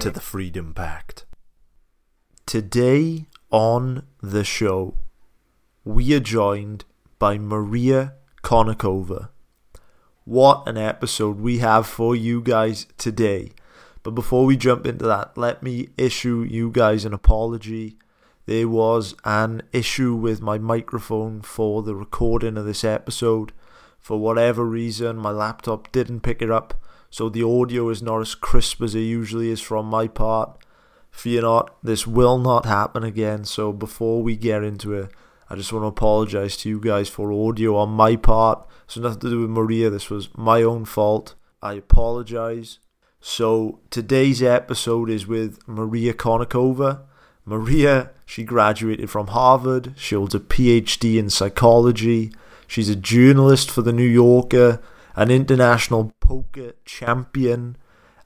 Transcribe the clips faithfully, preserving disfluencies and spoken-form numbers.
to the Freedom Pact. Today on the show, we are joined by Maria Konnikova. What an episode we have for you guys today. But before we jump into that, let me issue you guys an apology. There was an issue with my microphone for the recording of this episode. For whatever reason, my laptop didn't pick it up, so the audio is not as crisp as it usually is from my part. Fear not, this will not happen again, so before we get into it, I just want to apologize to you guys for audio on my part. It's nothing to do with Maria, this was my own fault. I apologize. So today's episode is with Maria Konnikova. Maria, she graduated from Harvard, she holds a P H D in psychology, she's a journalist for The New Yorker, an international poker champion,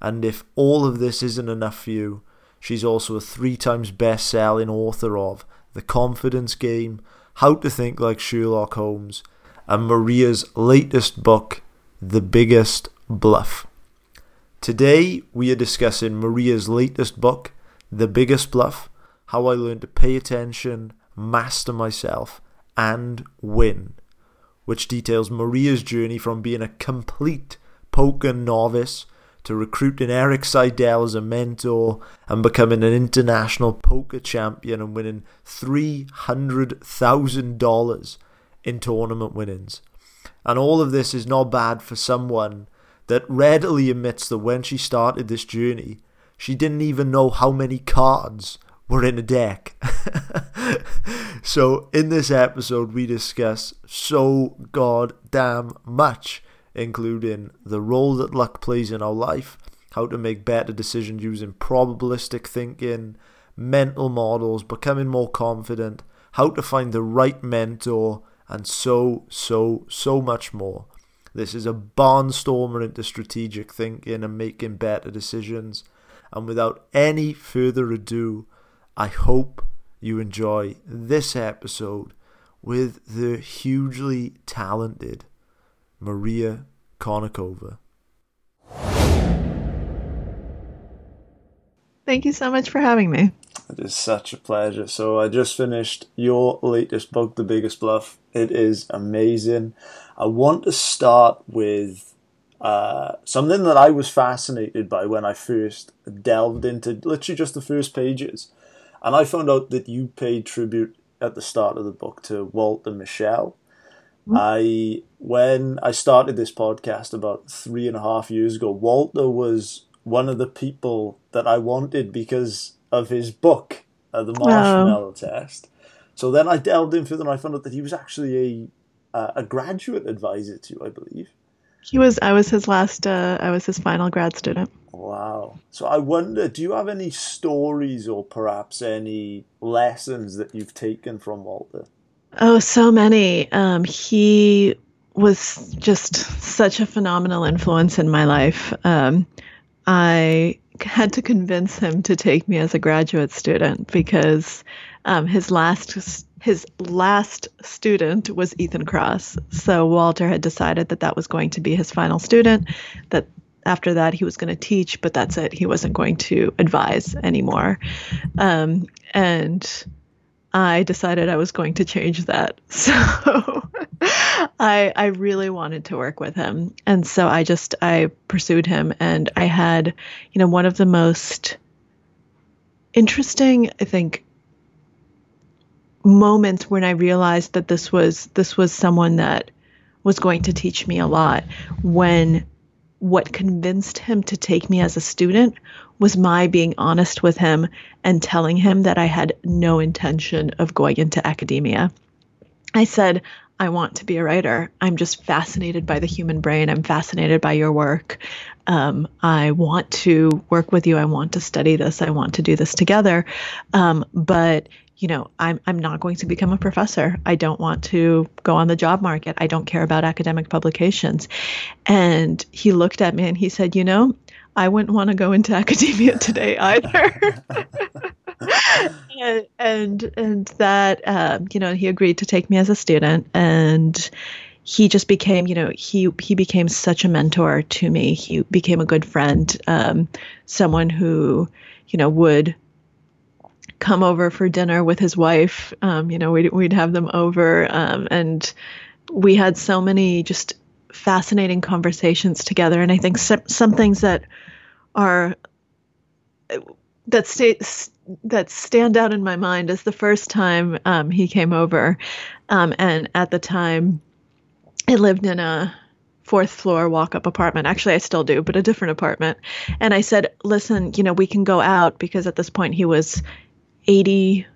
and if all of this isn't enough for you, she's also a three times best-selling author of The Confidence Game, How to Think Like Sherlock Holmes, and Maria's latest book, The Biggest Bluff. Today, we are discussing Maria's latest book, The Biggest Bluff, How I Learned to Pay Attention, Master Myself, and Win, which details Maria's journey from being a complete poker novice to recruiting Eric Seidel as a mentor and becoming an international poker champion and winning three hundred thousand dollars in tournament winnings. And all of this is not bad for someone that readily admits that when she started this journey, she didn't even know how many cards were in a deck. So in this episode, we discuss so goddamn much, including the role that luck plays in our life, how to make better decisions using probabilistic thinking, mental models, becoming more confident, how to find the right mentor, and so, so, so much more. This is a barnstormer into strategic thinking and making better decisions. And without any further ado, I hope you enjoy this episode with the hugely talented Maria Konnikova. Thank you so much for having me. It is such a pleasure. So I just finished your latest book, The Biggest Bluff. It is amazing. I want to start with uh, something that I was fascinated by when I first delved into literally just the first pages. And I found out that you paid tribute at the start of the book to Walter Mischel. I when I started this podcast about three and a half years ago, Walter was one of the people that I wanted because of his book, uh, The Marshmallow oh. Test. So then I delved in further and I found out that he was actually a uh, a graduate advisor to you, I believe. He was. I was his last. Uh, I was his final grad student. Wow. So I wonder, do you have any stories or perhaps any lessons that you've taken from Walter? Oh, so many. Um, he was just such a phenomenal influence in my life. Um, I had to convince him to take me as a graduate student because um, his last his last student was Ethan Cross. So Walter had decided that that was going to be his final student, that after that he was going to teach, but that's it. He wasn't going to advise anymore. Um, and... I decided I was going to change that. So I I really wanted to work with him. And so I just, I pursued him and I had, you know, one of the most interesting, I think, moments when I realized that this was, this was someone that was going to teach me a lot when what convinced him to take me as a student was my being honest with him and telling him that I had no intention of going into academia. I said, I want to be a writer. I'm just fascinated by the human brain. I'm fascinated by your work. Um, I want to work with you. I want to study this. I want to do this together. Um, but, you know, I'm I'm not going to become a professor. I don't want to go on the job market. I don't care about academic publications. And he looked at me and he said, you know, I wouldn't want to go into academia today either. and, and and that, uh, you know, he agreed to take me as a student. And he just became, you know, he, he became such a mentor to me. He became a good friend, um, someone who, you know, would come over for dinner with his wife. Um, you know, we'd, we'd have them over. Um, and we had so many just fascinating conversations together. And I think some, some things that are, that stay, that stand out in my mind is the first time um, he came over. Um, and at the time I lived in a fourth floor walk-up apartment. Actually, I still do, but a different apartment. And I said, listen, you know, we can go out, because at this point he was eighty,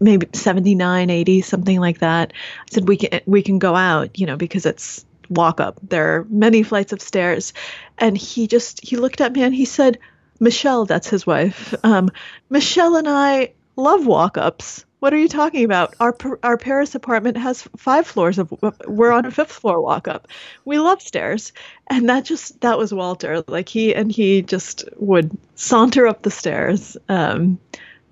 maybe seventy-nine, eighty, something like that. I said, we can, we can go out, you know, because it's walk up. There are many flights of stairs. And he just, he looked at me and he said, Michelle, that's his wife. Um, Michelle and I love walk-ups. What are you talking about? Our our Paris apartment has five floors of, we're on a fifth floor walk-up. We love stairs. And that just, that was Walter. Like he, and he just would saunter up the stairs. Um,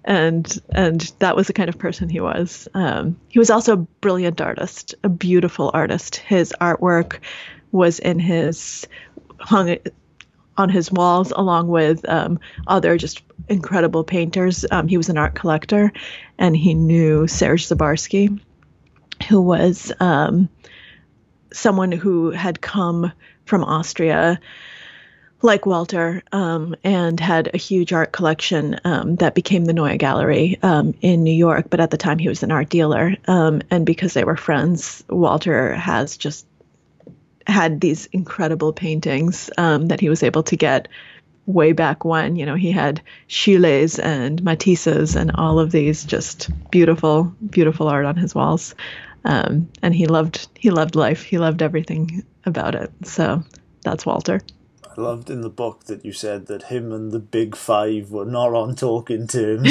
and, and that was the kind of person he was. Um, he was also a brilliant artist, a beautiful artist. His artwork was in his, hung on his walls along with um, other just incredible painters. Um, he was an art collector, and he knew Serge Zabarsky, who was um, someone who had come from Austria, like Walter, um, and had a huge art collection um, that became the Neue Gallery um, in New York. But at the time, he was an art dealer. Um, and because they were friends, Walter has just had these incredible paintings um, that he was able to get way back when. You know, he had Schiele's and Matisse's and all of these just beautiful, beautiful art on his walls. Um, and he loved, he loved life. He loved everything about it. So that's Walter. I loved in the book that you said that him and the Big Five were not on talking terms.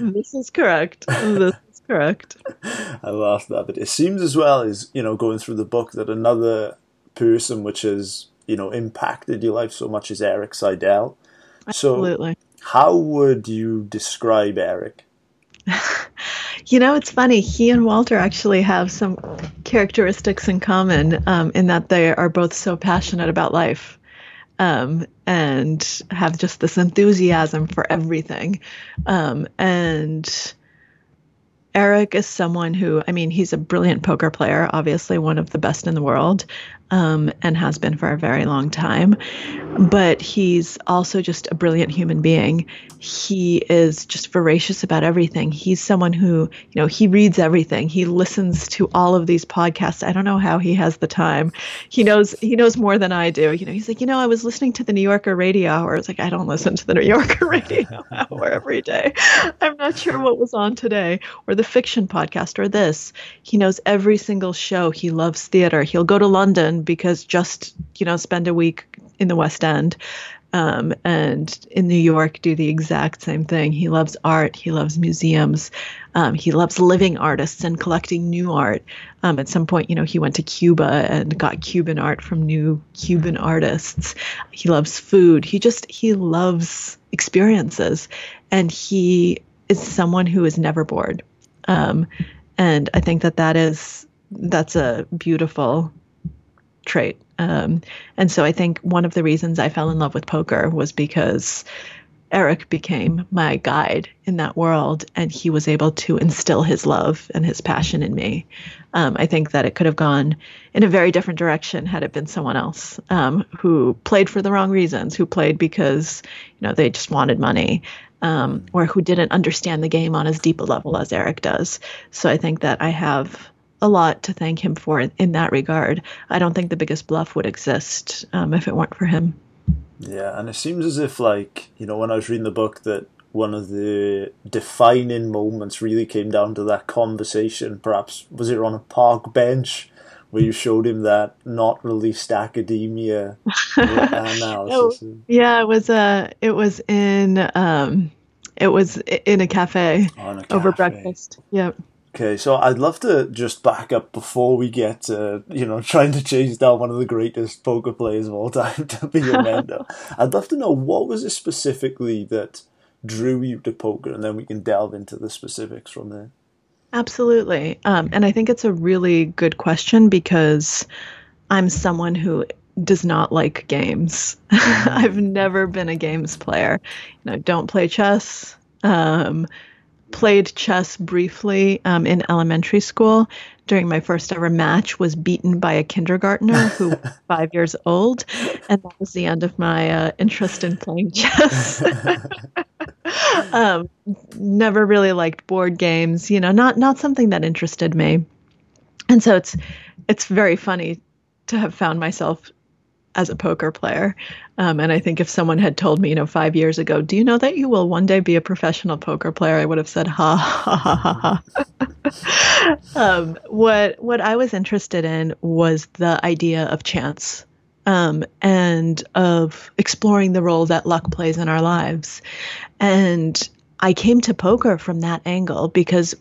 This is correct. This is correct. I laughed at that. But it seems as well as, you know, going through the book that another person which has, you know, impacted your life so much is Eric Seidel. Absolutely. So how would you describe Eric? You know, it's funny. He and Walter actually have some characteristics in common um, in that they are both so passionate about life um, and have just this enthusiasm for everything. Um, and Eric is someone who, I mean, he's a brilliant poker player, obviously one of the best in the world, um, and has been for a very long time. But he's also just a brilliant human being. He is just voracious about everything. He's someone who, you know, he reads everything. He listens to all of these podcasts. I don't know how he has the time. He knows, he knows more than I do. You know, he's like, you know, I was listening to the New Yorker Radio Hour. It's like, I don't listen to the New Yorker Radio Hour every day. I'm not sure what was on today, or the The fiction podcast, or this. He knows every single show. He loves theater. He'll go to London because just, you know, spend a week in the West End um, and in New York do the exact same thing. He loves art. He loves museums. Um, he loves living artists and collecting new art. Um, at some point, you know, he went to Cuba and got Cuban art from new Cuban artists. He loves food. He just, he loves experiences. And he is someone who is never bored. Um, and I think that that is, that's a beautiful trait. Um, and so I think one of the reasons I fell in love with poker was because Eric became my guide in that world, and he was able to instill his love and his passion in me. Um, I think that it could have gone in a very different direction had it been someone else um, who played for the wrong reasons, who played because, you know, they just wanted money, um, or who didn't understand the game on as deep a level as Eric does. So I think that I have a lot to thank him for in, in that regard. I don't think The Biggest Bluff would exist um, if it weren't for him. Yeah, and it seems as if, like, you know, when I was reading the book that one of the defining moments really came down to that conversation. Perhaps, was it on a park bench where you showed him that not released academia analysis? it, yeah, it was uh, it was in um, it was in a cafe, on a cafe over breakfast. Yep. Okay, so I'd love to just back up before we get, uh, you know, trying to chase down one of the greatest poker players of all time to be your mentor. I'd love to know, what was it specifically that drew you to poker? And then we can delve into the specifics from there. Absolutely. Um, and I think it's a really good question because I'm someone who does not like games. I've never been a games player. You know, don't play chess. Um, played chess briefly um, in elementary school. During my first ever match, was beaten by a kindergartner who was five years old. And that was the end of my uh, interest in playing chess. um, never really liked board games, you know, not not something that interested me. And so it's it's very funny to have found myself as a poker player. Um, and I think if someone had told me, you know, five years ago, do you know that you will one day be a professional poker player? I would have said, ha, ha, ha, ha, ha. um, what, what I was interested in was the idea of chance um, and of exploring the role that luck plays in our lives. And I came to poker from that angle because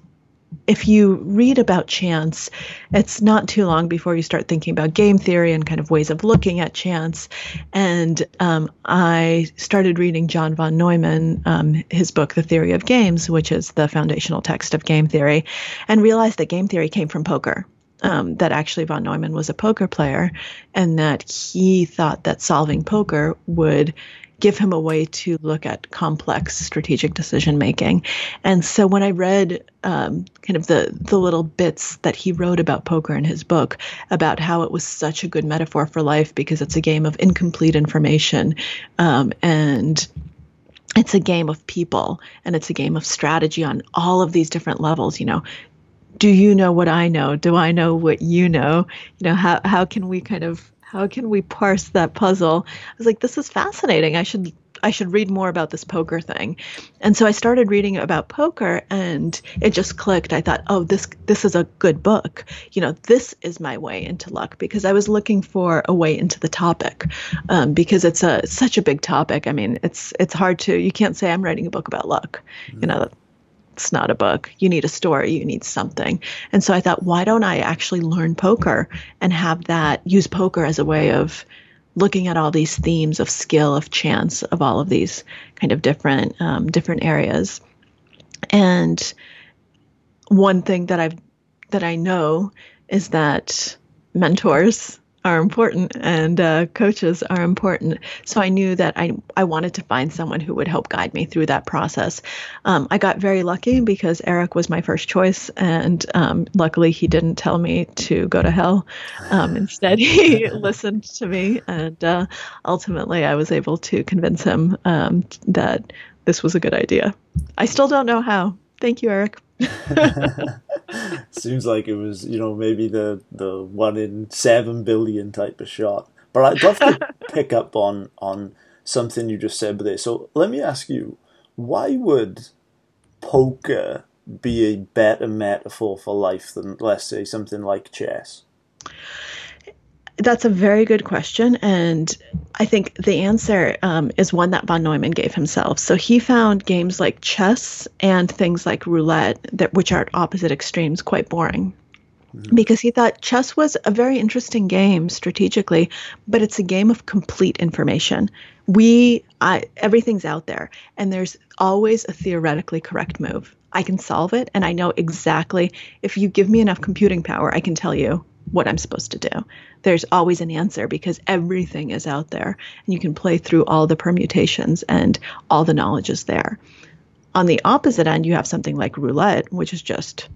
if you read about chance, it's not too long before you start thinking about game theory and kind of ways of looking at chance. And um, I started reading John von Neumann, um, his book, The Theory of Games, which is the foundational text of game theory, and realized that game theory came from poker, um, that actually von Neumann was a poker player and that he thought that solving poker would give him a way to look at complex strategic decision making. And so when I read um, kind of the the little bits that he wrote about poker in his book, about how it was such a good metaphor for life because it's a game of incomplete information, um, and it's a game of people, and it's a game of strategy on all of these different levels, you know, do you know what I know? Do I know what you know? You know, how how can we kind of How can we parse that puzzle? I was like, this is fascinating. I should I should read more about this poker thing. And so I started reading about poker and it just clicked. I thought, oh, this this is a good book. You know, this is my way into luck, because I was looking for a way into the topic um, because it's a it's such a big topic. I mean, it's it's hard to, you can't say I'm writing a book about luck. Mm-hmm. You know, it's not a book. You need a story. You need something. And so I thought, why don't I actually learn poker and have that, use poker as a way of looking at all these themes of skill, of chance, of all of these kind of different, um, different areas. And one thing that I've, that I know is that mentors are important and uh, coaches are important. So I knew that I I wanted to find someone who would help guide me through that process. Um, I got very lucky because Eric was my first choice, and um, luckily he didn't tell me to go to hell. Um, instead, he listened to me, and uh, ultimately I was able to convince him um, that this was a good idea. I still don't know how. Thank you, Eric. Seems like it was, you know, maybe the, the one in seven billion type of shot. But I'd love to pick up on, on something you just said there. So let me ask you, why would poker be a better metaphor for life than, let's say, something like chess? That's a very good question. And I think the answer um, is one that von Neumann gave himself. So he found games like chess and things like roulette, that which are at opposite extremes, quite boring. Mm-hmm. Because he thought chess was a very interesting game strategically, but it's a game of complete information. We, I, everything's out there, and there's always a theoretically correct move. I can solve it, and I know exactly, if you give me enough computing power, I can tell you what I'm supposed to do. There's always an answer because everything is out there and you can play through all the permutations and all the knowledge is there. On the opposite end, you have something like roulette, which is just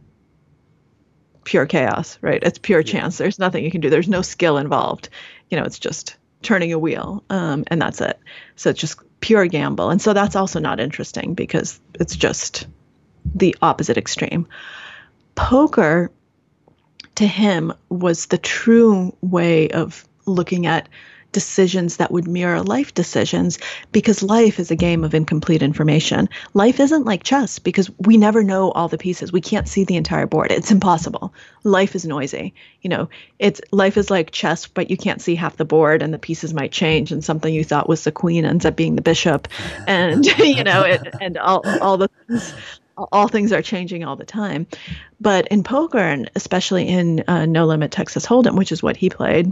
pure chaos, right? It's pure chance. There's nothing you can do. There's no skill involved. You know, it's just turning a wheel um, and that's it. So it's just pure gamble. And so that's also not interesting because it's just the opposite extreme. Poker, to him, was the true way of looking at decisions that would mirror life decisions, because life is a game of incomplete information. Life isn't like chess because we never know all the pieces. We can't see the entire board. It's impossible. Life is noisy. You know, it's life is like chess, but you can't see half the board and the pieces might change and something you thought was the queen ends up being the bishop and, you know, it, and all, all the things. All things are changing all the time. But in poker, and especially in uh, No Limit Texas Hold'em, which is what he played,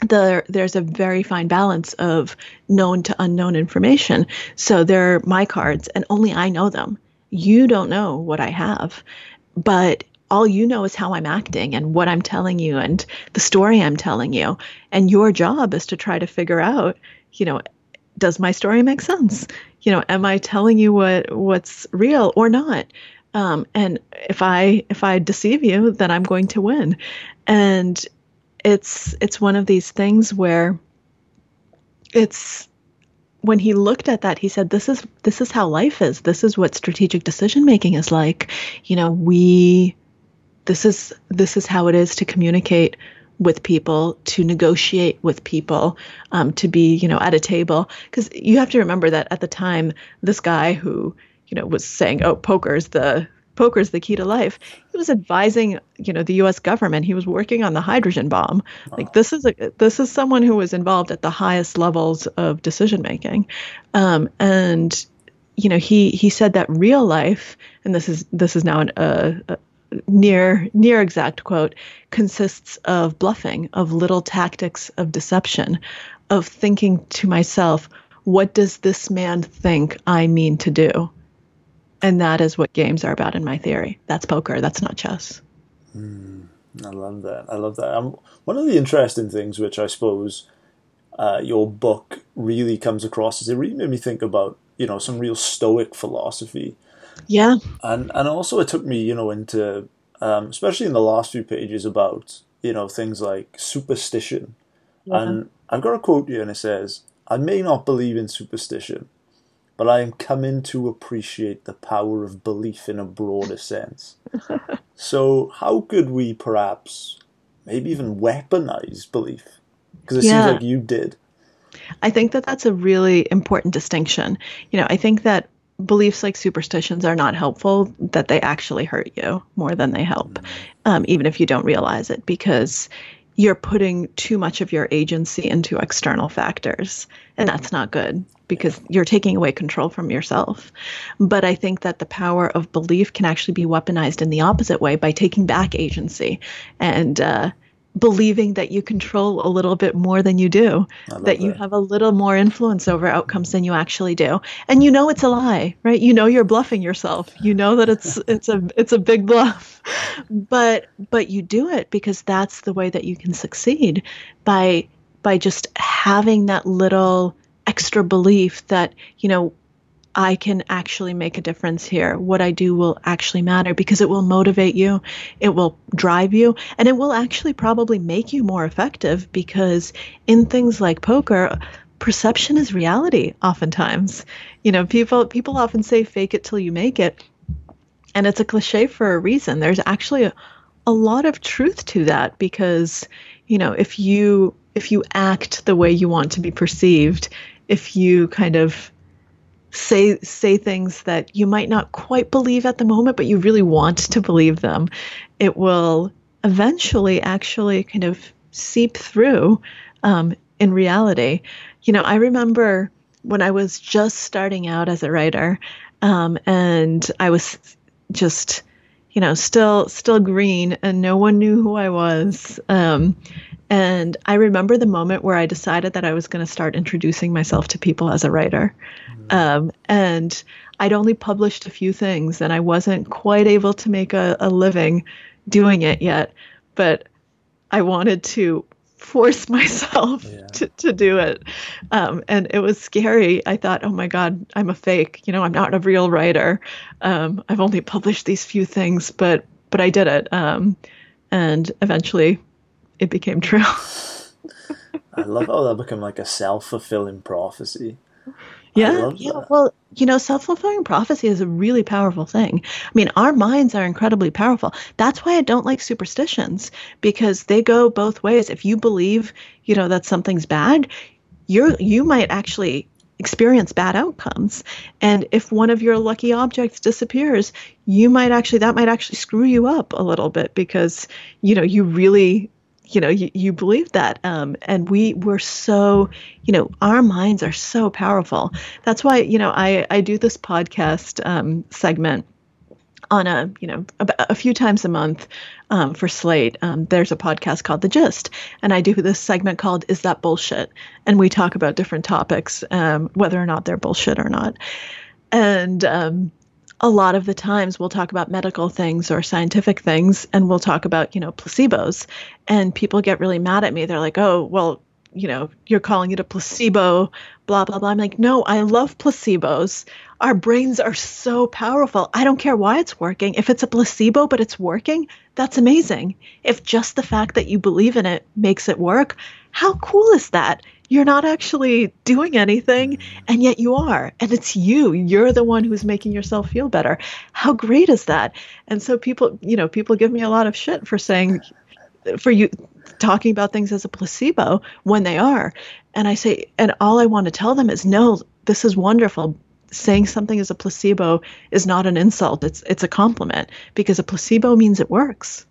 the, there's a very fine balance of known to unknown information. So they're my cards, and only I know them. You don't know what I have, but all you know is how I'm acting and what I'm telling you and the story I'm telling you. And your job is to try to figure out, you know, does my story make sense? You know, am I telling you what, what's real or not? Um, and if I if I deceive you, then I'm going to win. And it's it's one of these things where it's when he looked at that, he said, "This is this is how life is. This is what strategic decision making is like. You know, we this is this is how it is to communicate with people, to negotiate with people, um, to be, you know, at a table." Because you have to remember that at the time, this guy who, you know, was saying, oh, poker's the poker's the key to life, he was advising, you know, the U S government. He was working on the hydrogen bomb. Like this is a, this is someone who was involved at the highest levels of decision making. Um, and, you know, he he said that real life, and this is this is now an a uh, near near exact quote, consists of bluffing, of little tactics of deception, of thinking to myself, what does this man think I mean to do? And that is what games are about in my theory. That's poker. That's not chess. Mm, I love that. I love that. Um, one of the interesting things, which I suppose uh, your book really comes across, is it really made me think about, you know, some real Stoic philosophy. Yeah, and and also it took me, you know, into um, especially in the last few pages about, you know, things like superstition, yeah. And I've got a quote here, and it says, "I may not believe in superstition, but I am coming to appreciate the power of belief in a broader sense." So how could we perhaps, maybe even weaponize belief? Because it yeah. seems like you did. I think that that's a really important distinction. You know, I think that beliefs like superstitions are not helpful, that they actually hurt you more than they help, um, even if you don't realize it, because you're putting too much of your agency into external factors. And that's not good because you're taking away control from yourself. But I think that the power of belief can actually be weaponized in the opposite way by taking back agency and uh, believing that you control a little bit more than you do, that, that you have a little more influence over outcomes than you actually do. And you know it's a lie, right? You know you're bluffing yourself. You know that it's it's a it's a big bluff. But but you do it because that's the way that you can succeed, by by just having that little extra belief that, you know, I can actually make a difference here. What I do will actually matter, because it will motivate you, it will drive you, and it will actually probably make you more effective, because in things like poker, perception is reality oftentimes. You know, people people often say fake it till you make it, and it's a cliche for a reason. There's actually a, a lot of truth to that, because, you know, if you if you act the way you want to be perceived, if you kind of say say things that you might not quite believe at the moment, but you really want to believe them, it will eventually actually kind of seep through um, in reality. You know, I remember when I was just starting out as a writer, um, and I was just, you know, still still green, and no one knew who I was. Um, And I remember the moment where I decided that I was going to start introducing myself to people as a writer. Um, and I'd only published a few things, and I wasn't quite able to make a, a living doing it yet. But I wanted to force myself yeah. to, to do it. Um, and it was scary. I thought, oh, my God, I'm a fake. You know, I'm not a real writer. Um, I've only published these few things, but but I did it. Um, and eventually it became true. I love how that became like a self-fulfilling prophecy. Yeah, yeah. Well, you know, self-fulfilling prophecy is a really powerful thing. I mean, our minds are incredibly powerful. That's why I don't like superstitions, because they go both ways. If you believe, you know, that something's bad, you're you might actually experience bad outcomes. And if one of your lucky objects disappears, you might actually that might actually screw you up a little bit, because, you know, you really you know, you, you believe that. Um, and we were so, you know, our minds are so powerful. That's why, you know, I, I do this podcast um, segment on a, you know, a, a few times a month um, for Slate. Um, there's a podcast called The Gist, and I do this segment called Is That Bullshit? And we talk about different topics, um, whether or not they're bullshit or not. And, um, a lot of the times we'll talk about medical things or scientific things, and we'll talk about, you know, placebos, and people get really mad at me. They're like, oh, well, you know, you're calling it a placebo, blah, blah, blah. I'm like, no, I love placebos. Our brains are so powerful. I don't care why it's working. If it's a placebo, but it's working, that's amazing. If just the fact that you believe in it makes it work, how cool is that? You're not actually doing anything, and yet you are. And it's you. You're the one who's making yourself feel better. How great is that? And so people, you know, people give me a lot of shit for saying, for you talking about things as a placebo when they are. And I say, and all I want to tell them is, no, this is wonderful. Saying something as a placebo is not an insult. It's it's a compliment, because a placebo means it works.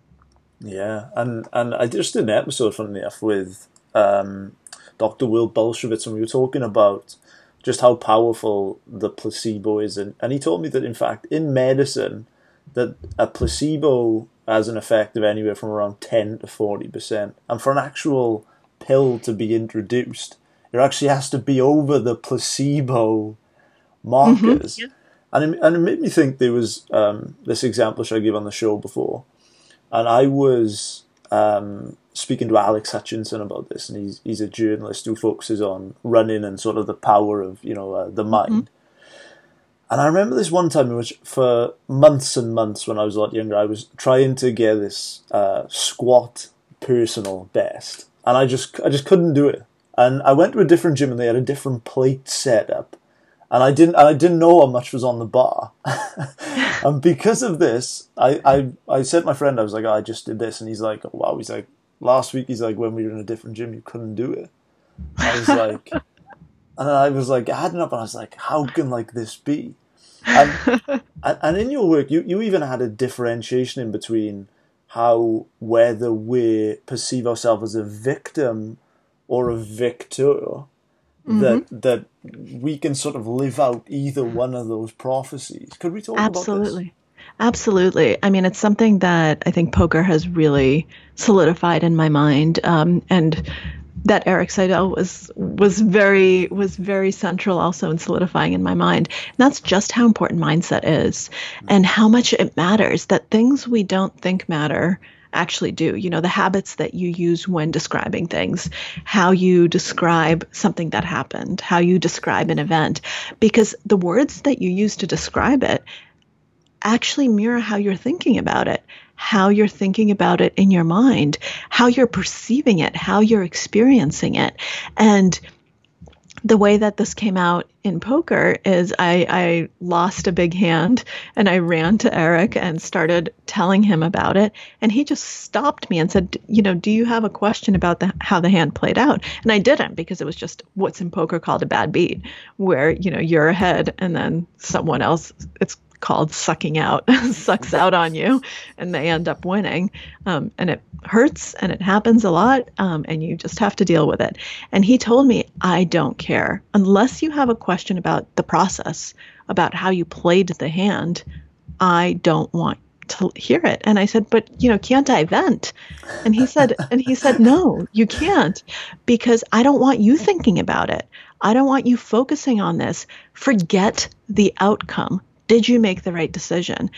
Yeah. And, and I just did an episode, funnily enough, with um, Doctor Will Bolshevitz, and we were talking about just how powerful the placebo is. And, and he told me that, in fact, in medicine, that a placebo has an effect of anywhere from around ten to forty percent. And for an actual pill to be introduced, it actually has to be over the placebo markers. Mm-hmm. Yeah. And, it, and it made me think there was um, this example which I gave on the show before. And I was... Um, speaking to Alex Hutchinson about this, and he's he's a journalist who focuses on running and sort of the power of, you know, uh, the mind. Mm-hmm. And I remember this one time in which, for months and months when I was a lot younger, I was trying to get this uh, squat personal best, and I just I just couldn't do it. And I went to a different gym, and they had a different plate set up, and I didn't and I didn't know how much was on the bar. And because of this, I, I I said to my friend, I was like, oh, I just did this, and he's like, oh, wow, he's like. Last week, he's like, when we were in a different gym, you couldn't do it. I was like, and then I was like, I had enough, and I was like, how can like this be? And, and in your work, you, you even had a differentiation in between how, whether we perceive ourselves as a victim or a victor, mm-hmm. that that we can sort of live out either one of those prophecies. Could we talk Absolutely. About this? Absolutely. I mean, it's something that I think poker has really solidified in my mind, um, and that Eric Seidel was was very was very central also in solidifying in my mind. And that's just how important mindset is, and how much it matters that things we don't think matter actually do. You know, the habits that you use when describing things, how you describe something that happened, how you describe an event, because the words that you use to describe it actually mirror how you're thinking about it, how you're thinking about it in your mind, how you're perceiving it, how you're experiencing it. And the way that this came out in poker is I, I lost a big hand, and I ran to Eric and started telling him about it. And he just stopped me and said, you know, do you have a question about the, how the hand played out? And I didn't, because it was just what's in poker called a bad beat, where, you know, you're ahead and then someone else, it's called sucking out, sucks out on you, and they end up winning. Um, and it hurts, and it happens a lot, um, and you just have to deal with it. And he told me, I don't care. Unless you have a question about the process, about how you played the hand, I don't want to hear it. And I said, but, you know, can't I vent? And he said, and he said, no, you can't, because I don't want you thinking about it. I don't want you focusing on this. Forget the outcome. Did you make the right decision?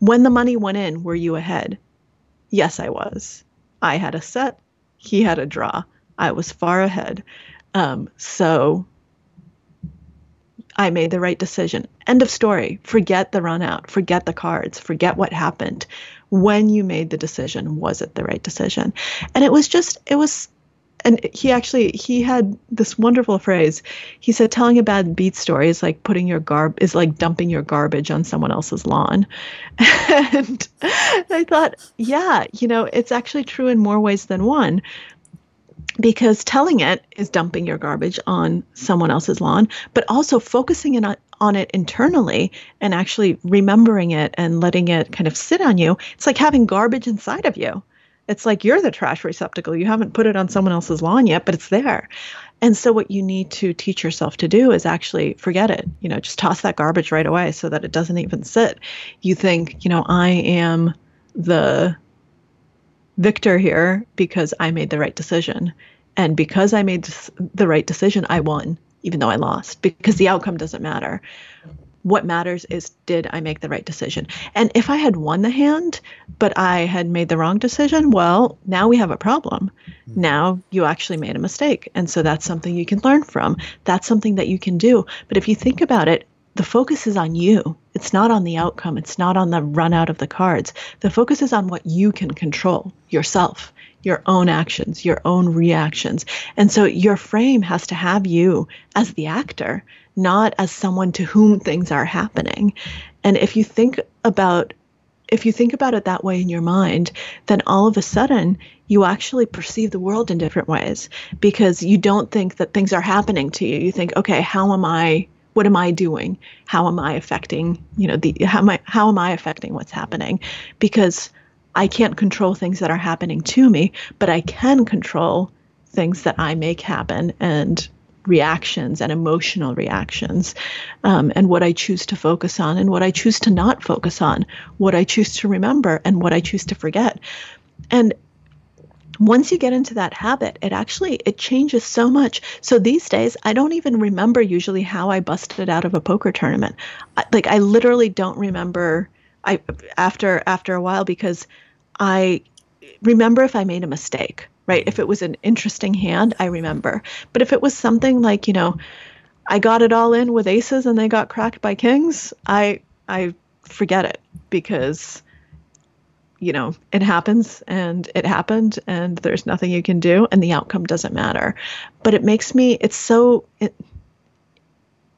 When the money went in, were you ahead? Yes, I was. I had a set. He had a draw. I was far ahead. Um, so I made the right decision. End of story. Forget the run out. Forget the cards. Forget what happened. When you made the decision, was it the right decision? And it was just, it was and he actually, he had this wonderful phrase. He said, telling a bad beat story is like putting your garb is like dumping your garbage on someone else's lawn. And I thought, yeah, you know, it's actually true in more ways than one, because telling it is dumping your garbage on someone else's lawn, but also focusing in on, on it internally and actually remembering it and letting it kind of sit on you. It's like having garbage inside of you. It's like you're the trash receptacle. You haven't put it on someone else's lawn yet, but it's there. And so what you need to teach yourself to do is actually forget it. You know, just toss that garbage right away so that it doesn't even sit. You think, you know, I am the victor here because I made the right decision. And because I made the right decision, I won, even though I lost, because the outcome doesn't matter. What matters is, did I make the right decision? And if I had won the hand, but I had made the wrong decision, well, now we have a problem. Mm-hmm. Now you actually made a mistake. And so that's something you can learn from. That's something that you can do. But if you think about it, the focus is on you. It's not on the outcome. It's not on the run out of the cards. The focus is on what you can control, yourself, your own actions, your own reactions. And so your frame has to have you as the actor, not as someone to whom things are happening. And if you think about if you think about it that way in your mind, then all of a sudden you actually perceive the world in different ways, because you don't think that things are happening to you. You think, okay, how am I, what am I doing? How am I affecting, you know, the how am I how am I affecting what's happening? Because I can't control things that are happening to me, but I can control things that I make happen, and reactions and emotional reactions, um, and what I choose to focus on and what I choose to not focus on, what I choose to remember and what I choose to forget. And once you get into that habit, it actually, it changes so much. So these days, I don't even remember usually how I busted out of a poker tournament. I, like I literally don't remember I after after a while, because I remember if I made a mistake, right? If it was an interesting hand, I remember. But if it was something like, you know, I got it all in with aces and they got cracked by kings, I I forget it, because, you know, it happens and it happened and there's nothing you can do and the outcome doesn't matter. But it makes me, it's so... It,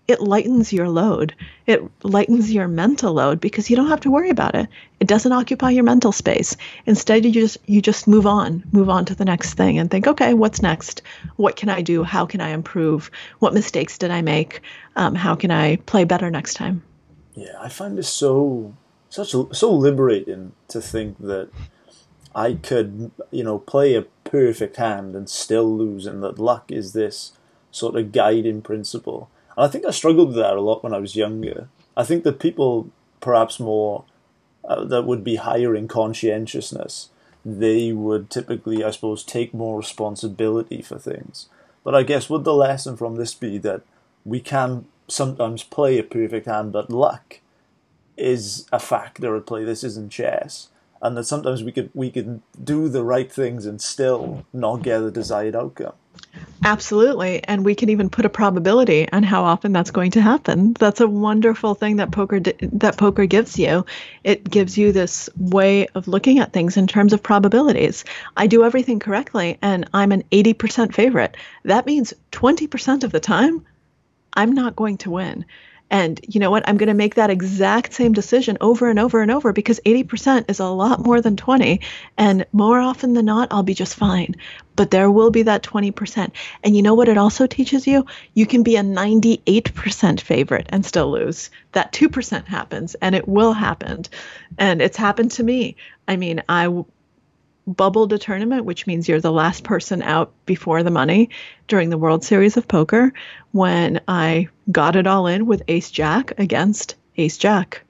It lightens your load. It lightens your mental load, because you don't have to worry about it. It doesn't occupy your mental space. Instead, you just you just move on, move on to the next thing and think, okay, what's next? What can I do? How can I improve? What mistakes did I make? Um, how can I play better next time? Yeah, I find this so such a, so liberating to think that I could, you know, play a perfect hand and still lose, and that luck is this sort of guiding principle. And I think I struggled with that a lot when I was younger. I think that people, perhaps more, uh, that would be higher in conscientiousness, they would typically, I suppose, take more responsibility for things. But I guess would the lesson from this be that we can sometimes play a perfect hand, but luck is a factor at play. This isn't chess, and that sometimes we could we could do the right things and still not get the desired outcome. Absolutely. And we can even put a probability on how often that's going to happen. That's a wonderful thing that poker that poker gives you. It gives you this way of looking at things in terms of probabilities. I do everything correctly and I'm an eighty percent favorite. That means twenty percent of the time, I'm not going to win. And you know what? I'm going to make that exact same decision over and over and over, because eighty percent is a lot more than twenty. And more often than not, I'll be just fine. But there will be that twenty percent. And you know what it also teaches you? You can be a ninety-eight percent favorite and still lose. That two percent happens, and it will happen. And it's happened to me. I mean, I w- bubbled a tournament, which means you're the last person out before the money, during the World Series of Poker, when I got it all in with Ace Jack against Ace Jack,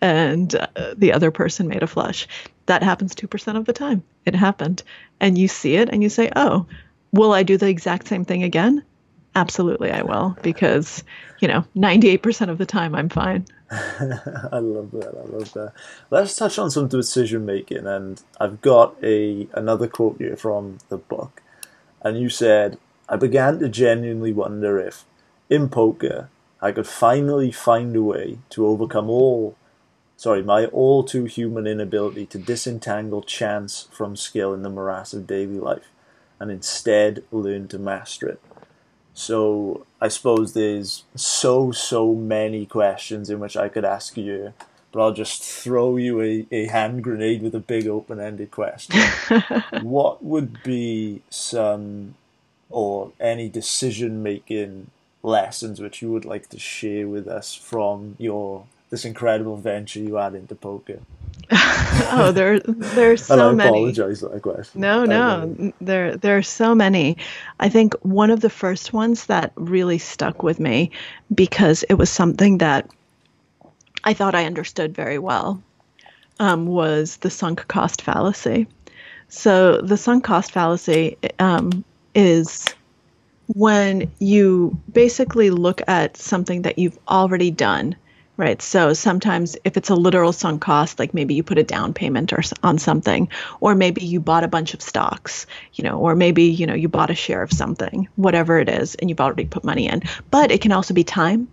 and uh, the other person made a flush. That happens two percent of the time. It happened. And you see it and you say, oh, will I do the exact same thing again? Absolutely I will, because, you know, ninety-eight percent of the time I'm fine. I love that. I love that. Let's touch on some decision making, and I've got a another quote here from the book, and you said, I began to genuinely wonder if, in poker, I could finally find a way to overcome all, sorry, my all too human inability to disentangle chance from skill in the morass of daily life. and instead learn to master it. So I suppose there's so, so many questions in which I could ask you, but I'll just throw you a, a hand grenade with a big open-ended question. What would be some or any decision-making lessons which you would like to share with us from your this incredible venture you had into poker? oh, there, there's so and I apologize many. For that question. No, no, there, there are so many. I think one of the first ones that really stuck with me, because it was something that I thought I understood very well, um, was the sunk cost fallacy. So the sunk cost fallacy um, is when you basically look at something that you've already done. Right. So sometimes if it's a literal sunk cost, like maybe you put a down payment or on something, or maybe you bought a bunch of stocks, you know, or maybe, you know, you bought a share of something, whatever it is, and you've already put money in. But it can also be time.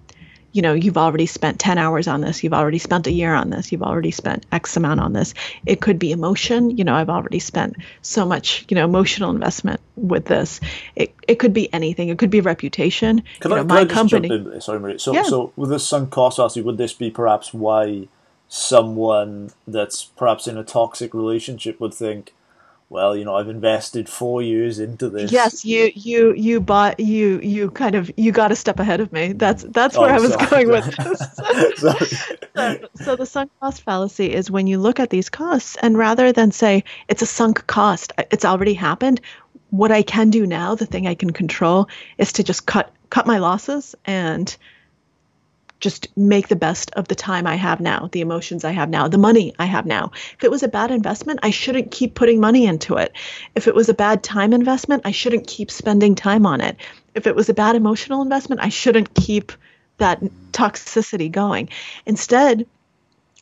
You know, you've already spent ten hours on this. You've already spent a year on this. You've already spent X amount on this. It could be emotion. You know, I've already spent so much, you know, emotional investment with this. It it could be anything. It could be reputation. Can you I, know, can my I just company. Jump in? Sorry, Maria. So, yeah. so with the sunk cost fallacy, would this be perhaps why someone that's perhaps in a toxic relationship would think, well, you know, I've invested four years into this. Yes, you, you, you bought, you, you kind of, you got a step ahead of me. That's, that's where oh, I was sorry. going with this. so, so the sunk cost fallacy is when you look at these costs and rather than say, it's a sunk cost, it's already happened. What I can do now, the thing I can control is to just cut, cut my losses and just make the best of the time I have now, the emotions I have now, the money I have now. If it was a bad investment, I shouldn't keep putting money into it. If it was a bad time investment, I shouldn't keep spending time on it. If it was a bad emotional investment, I shouldn't keep that toxicity going. Instead,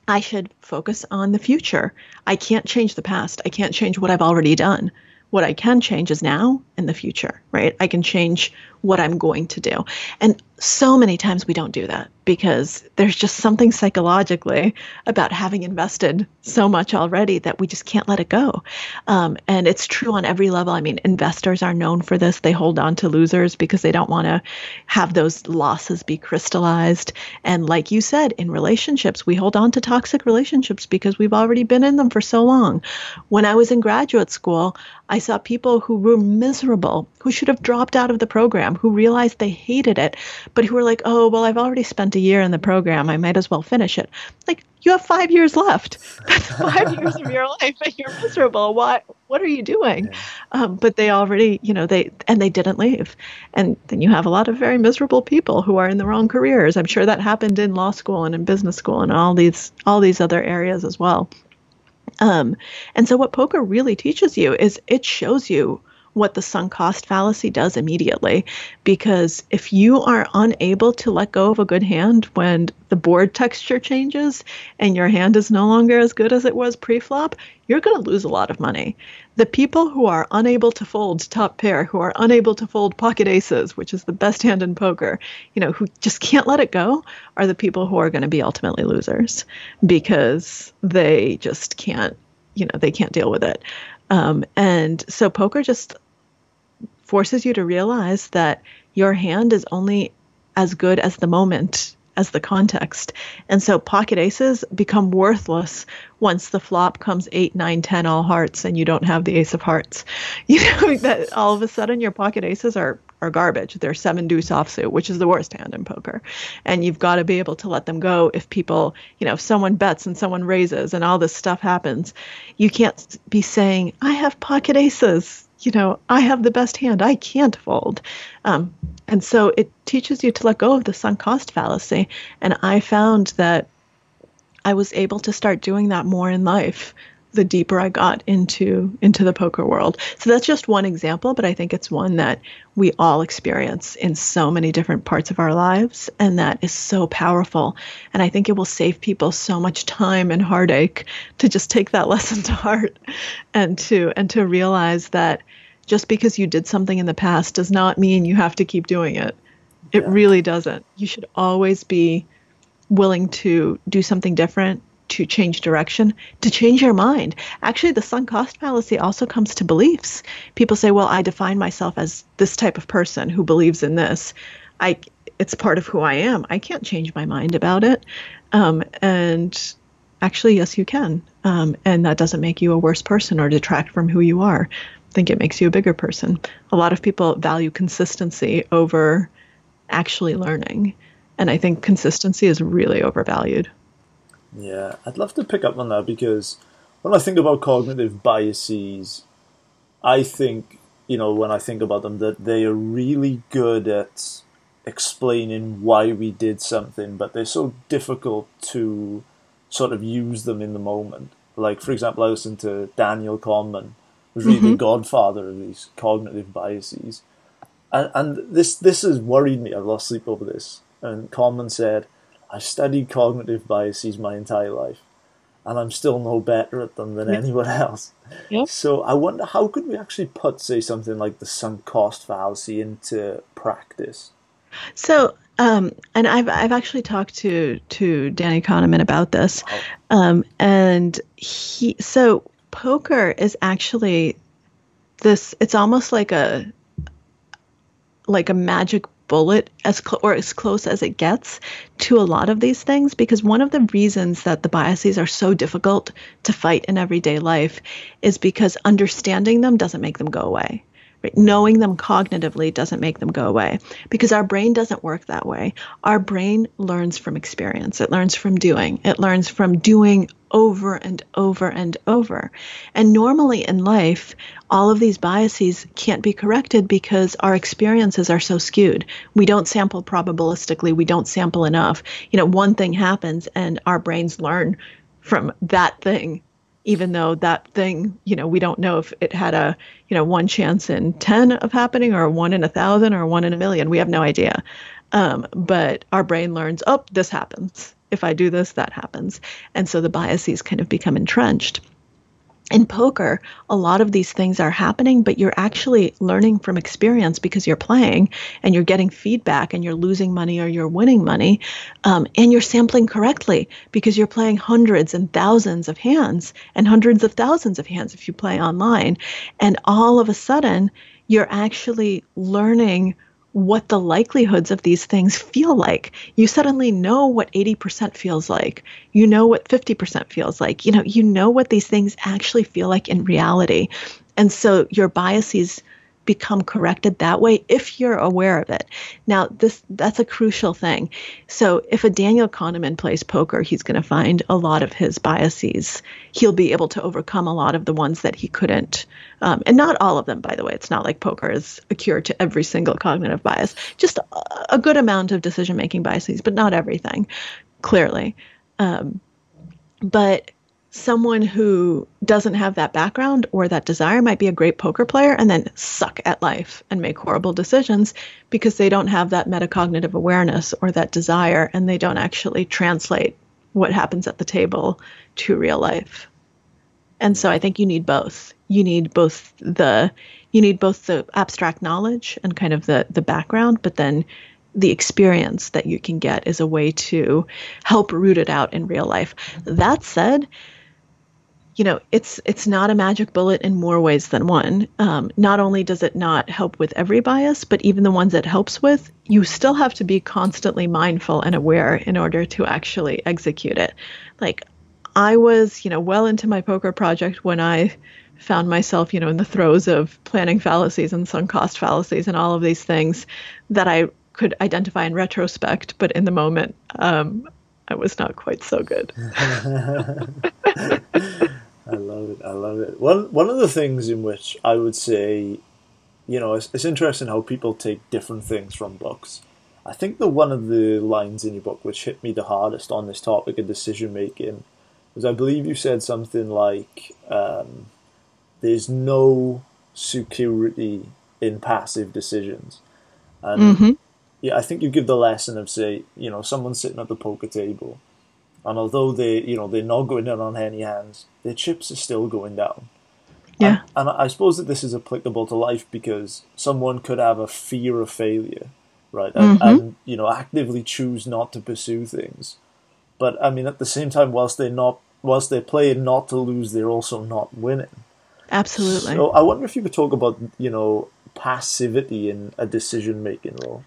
I should focus on the future. I can't change the past. I can't change what I've already done. What I can change is now and the future, right? I can change what I'm going to do. And so many times we don't do that because there's just something psychologically about having invested so much already that we just can't let it go. Um, and it's true on every level. I mean, investors are known for this. They hold on to losers because they don't want to have those losses be crystallized. And like you said, in relationships, we hold on to toxic relationships because we've already been in them for so long. When I was in graduate school, I saw people who were miserable, who should have dropped out of the program, who realized they hated it, but who were like, oh, well, I've already spent a year in the program. I might as well finish it. Like, you have five years left. That's five years of your life and you're miserable. What, what are you doing? Yeah. Um, but they already, you know, they, and they didn't leave. And then you have a lot of very miserable people who are in the wrong careers. I'm sure that happened in law school and in business school and all these, all these other areas as well. Um, and so what poker really teaches you is it shows you what the sunk cost fallacy does immediately, because if you are unable to let go of a good hand when the board texture changes and your hand is no longer as good as it was pre-flop, you're going to lose a lot of money. The people who are unable to fold top pair, who are unable to fold pocket aces, which is the best hand in poker, you know, who just can't let it go, are the people who are going to be ultimately losers because they just can't, you know, they can't deal with it. Um, and so poker just forces you to realize that your hand is only as good as the moment, as the context. And so pocket aces become worthless once the flop comes eight, nine, ten, all hearts, and you don't have the ace of hearts. You know, that all of a sudden your pocket aces are, are garbage. They're seven deuce offsuit, which is the worst hand in poker. And you've got to be able to let them go. If people, you know, if someone bets and someone raises and all this stuff happens, you can't be saying, I have pocket aces. You know, I have the best hand. I can't fold. Um, and so it teaches you to let go of the sunk cost fallacy. And I found that I was able to start doing that more in life the deeper I got into into the poker world. So that's just one example, but I think it's one that we all experience in so many different parts of our lives. And that is so powerful. And I think it will save people so much time and heartache to just take that lesson to heart and to and to realize that just because you did something in the past does not mean you have to keep doing it. It yeah. really doesn't. You should always be willing to do something different, to change direction, to change your mind. Actually, the sunk cost fallacy also comes to beliefs. People say, well, I define myself as this type of person who believes in this. I, it's part of who I am. I can't change my mind about it. Um, and actually, yes, you can. Um, and that doesn't make you a worse person or detract from who you are. I think it makes you a bigger person. A lot of people value consistency over actually learning. And I think consistency is really overvalued. Yeah, I'd love to pick up on that, because when I think about cognitive biases, I think, you know, when I think about them, that they are really good at explaining why we did something, but they're so difficult to sort of use them in the moment. Like, for example, I listened to Daniel Kahneman, who's really mm-hmm. the godfather of these cognitive biases. And, and this, this has worried me. I've lost sleep over this. And Kahneman said, I've studied cognitive biases my entire life, and I'm still no better at them than yep. anyone else. Yep. So I wonder, how could we actually put, say, something like the sunk cost fallacy into practice? So, um, and I've I've actually talked to to Danny Kahneman about this, wow. um, and he so poker is actually this. It's almost like a like a magic bullet as cl- or as close as it gets to a lot of these things, because one of the reasons that the biases are so difficult to fight in everyday life is because understanding them doesn't make them go away. Right? Knowing them cognitively doesn't make them go away, because our brain doesn't work that way. Our brain learns from experience. It learns from doing. It learns from doing over and over and over. And normally in life, all of these biases can't be corrected because our experiences are so skewed. We don't sample probabilistically. We don't sample enough. You know, one thing happens and our brains learn from that thing, even though that thing, you know, we don't know if it had a, you know, one chance in ten of happening, or one in a thousand, or one in a million. We have no idea. Um, but our brain learns, oh, this happens. If I do this, that happens. And so the biases kind of become entrenched. In poker, a lot of these things are happening, but you're actually learning from experience because you're playing and you're getting feedback and you're losing money or you're winning money. Um, and you're sampling correctly because you're playing hundreds and thousands of hands and hundreds of thousands of hands if you play online. And all of a sudden, you're actually learning what the likelihoods of these things feel like. You suddenly know what eighty percent feels like. You know what fifty percent feels like. You know, you know what these things actually feel like in reality. And so your biases become corrected that way if you're aware of it. Now, this that's a crucial thing. So if a Daniel Kahneman plays poker, he's going to find a lot of his biases. He'll be able to overcome a lot of the ones that he couldn't. Um, and not all of them, by the way. It's not like poker is a cure to every single cognitive bias. Just a, a good amount of decision-making biases, but not everything, clearly. Um, but someone who doesn't have that background or that desire might be a great poker player and then suck at life and make horrible decisions because they don't have that metacognitive awareness or that desire, and they don't actually translate what happens at the table to real life. And so I think you need both. You need both the you need both the abstract knowledge and kind of the the background, but then the experience that you can get is a way to help root it out in real life. That said, you know, it's it's not a magic bullet in more ways than one. Um, not only does it not help with every bias, but even the ones it helps with, you still have to be constantly mindful and aware in order to actually execute it. Like, I was, you know, well into my poker project when I found myself, you know, in the throes of planning fallacies and sunk cost fallacies and all of these things that I could identify in retrospect, but in the moment, um, I was not quite so good. I love it. I love it. One one of the things in which I would say, you know, it's, it's interesting how people take different things from books. I think that one of the lines in your book which hit me the hardest on this topic of decision making was, I believe you said something like, um, "There's no security in passive decisions," and mm-hmm. yeah, I think you give the lesson of, say, you know, someone sitting at the poker table. And although they, you know, they're not going down on any hands, their chips are still going down. Yeah. And, and I suppose that this is applicable to life, because someone could have a fear of failure, right? And, mm-hmm. and, you know, actively choose not to pursue things. But, I mean, at the same time, whilst they're not whilst they're playing not to lose, they're also not winning. Absolutely. So I wonder if you could talk about, you know, passivity in a decision-making role.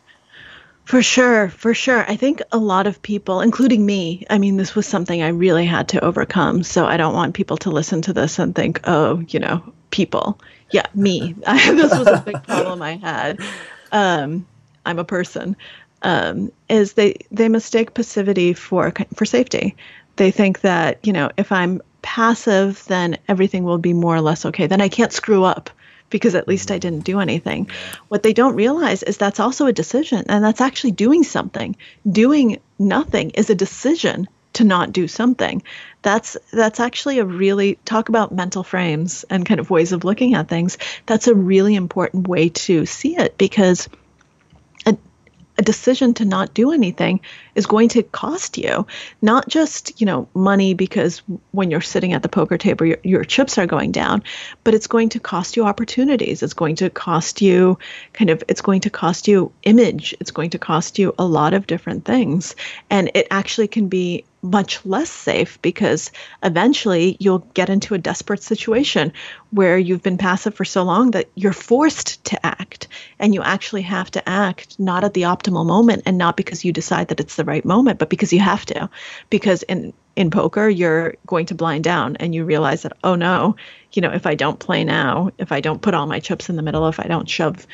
For sure, for sure. I think a lot of people, including me, I mean, this was something I really had to overcome. So I don't want people to listen to this and think, oh, you know, people. Yeah, me. This was a big problem I had. Um, I'm a person. Um, is they, they mistake passivity for for safety. They think that, you know, if I'm passive, then everything will be more or less okay. Then I can't screw up, because at least I didn't do anything. What they don't realize is that's also a decision, and that's actually doing something. Doing nothing is a decision to not do something. That's that's actually a really, talk about mental frames and kind of ways of looking at things. That's a really important way to see it, because a, a decision to not do anything is going to cost you, not just, you know, money, because when you're sitting at the poker table, your, your chips are going down, but it's going to cost you opportunities. It's going to cost you kind of, it's going to cost you image. It's going to cost you a lot of different things. And it actually can be much less safe, because eventually you'll get into a desperate situation where you've been passive for so long that you're forced to act, and you actually have to act not at the optimal moment, and not because you decide that it's the right moment, but because you have to, because in, in poker, you're going to blind down, and you realize that, oh no, you know, if I don't play now, if I don't put all my chips in the middle, if I don't shove,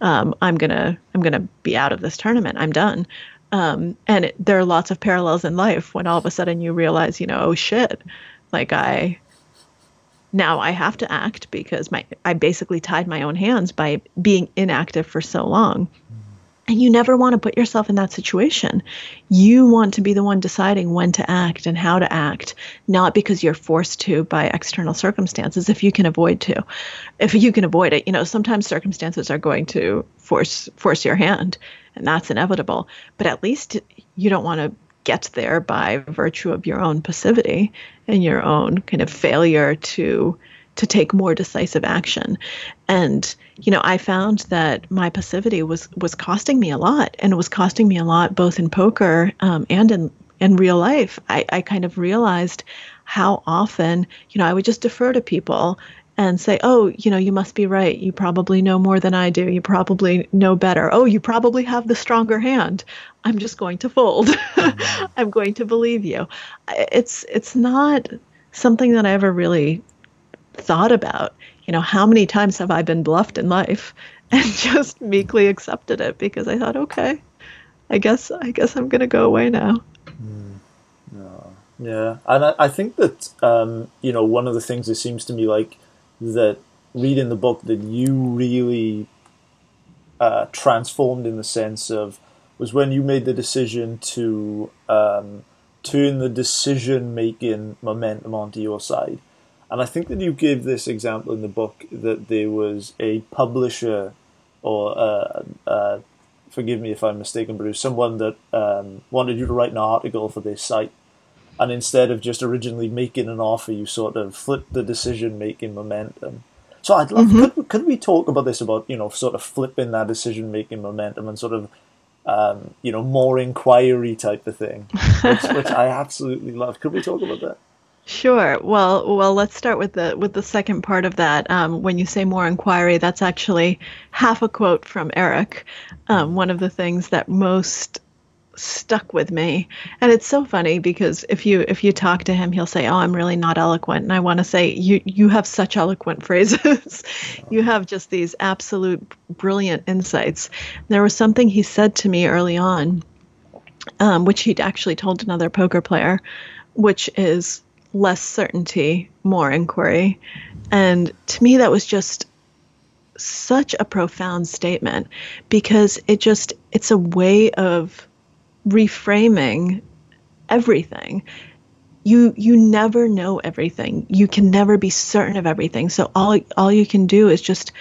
um, I'm going to, I'm going to be out of this tournament. I'm done. Um, and it, there are lots of parallels in life when all of a sudden you realize, you know, oh shit, like I, now I have to act, because my, I basically tied my own hands by being inactive for so long. And you never want to put yourself in that situation. You want to be the one deciding when to act and how to act, not because you're forced to by external circumstances, if you can avoid to. If you can avoid it, you know, sometimes circumstances are going to force force your hand, and that's inevitable. But at least you don't want to get there by virtue of your own passivity and your own kind of failure to to take more decisive action. And, you know, I found that my passivity was, was costing me a lot, and it was costing me a lot, both in poker um, and in, in real life. I, I kind of realized how often, you know, I would just defer to people and say, oh, you know, you must be right. You probably know more than I do. You probably know better. Oh, you probably have the stronger hand. I'm just going to fold. Mm-hmm. I'm going to believe you. It's, it's not something that I ever really thought about. You know, how many times have I been bluffed in life and just meekly accepted it, because I thought, okay, I guess I guess I'm gonna go away now. Mm. Oh, yeah, and I, I think that um, you know, one of the things, it seems to me like, that reading the book that you really uh, transformed in the sense of, was when you made the decision to um, turn the decision making momentum onto your side. And I think that you gave this example in the book, that there was a publisher, or uh, uh, forgive me if I'm mistaken, but it was someone that um, wanted you to write an article for their site. And instead of just originally making an offer, you sort of flipped the decision-making momentum. So I'd love, mm-hmm. could, could we talk about this, about, you know, sort of flipping that decision-making momentum and sort of, um, you know, more inquiry type of thing, which, which I absolutely love. Could we talk about that? Sure. Well, well, let's start with the with the second part of that. Um, when you say more inquiry, that's actually half a quote from Eric. Um, one of the things that most stuck with me, and it's so funny because if you if you talk to him, he'll say, "Oh, I'm really not eloquent," and I want to say, "You you have such eloquent phrases. You have just these absolute brilliant insights." And there was something he said to me early on, um, which he'd actually told another poker player, which is, less certainty, more inquiry. And to me, that was just such a profound statement, because it just, it's a way of reframing everything. You, you never know everything. You can never be certain of everything. So all, all you can do is just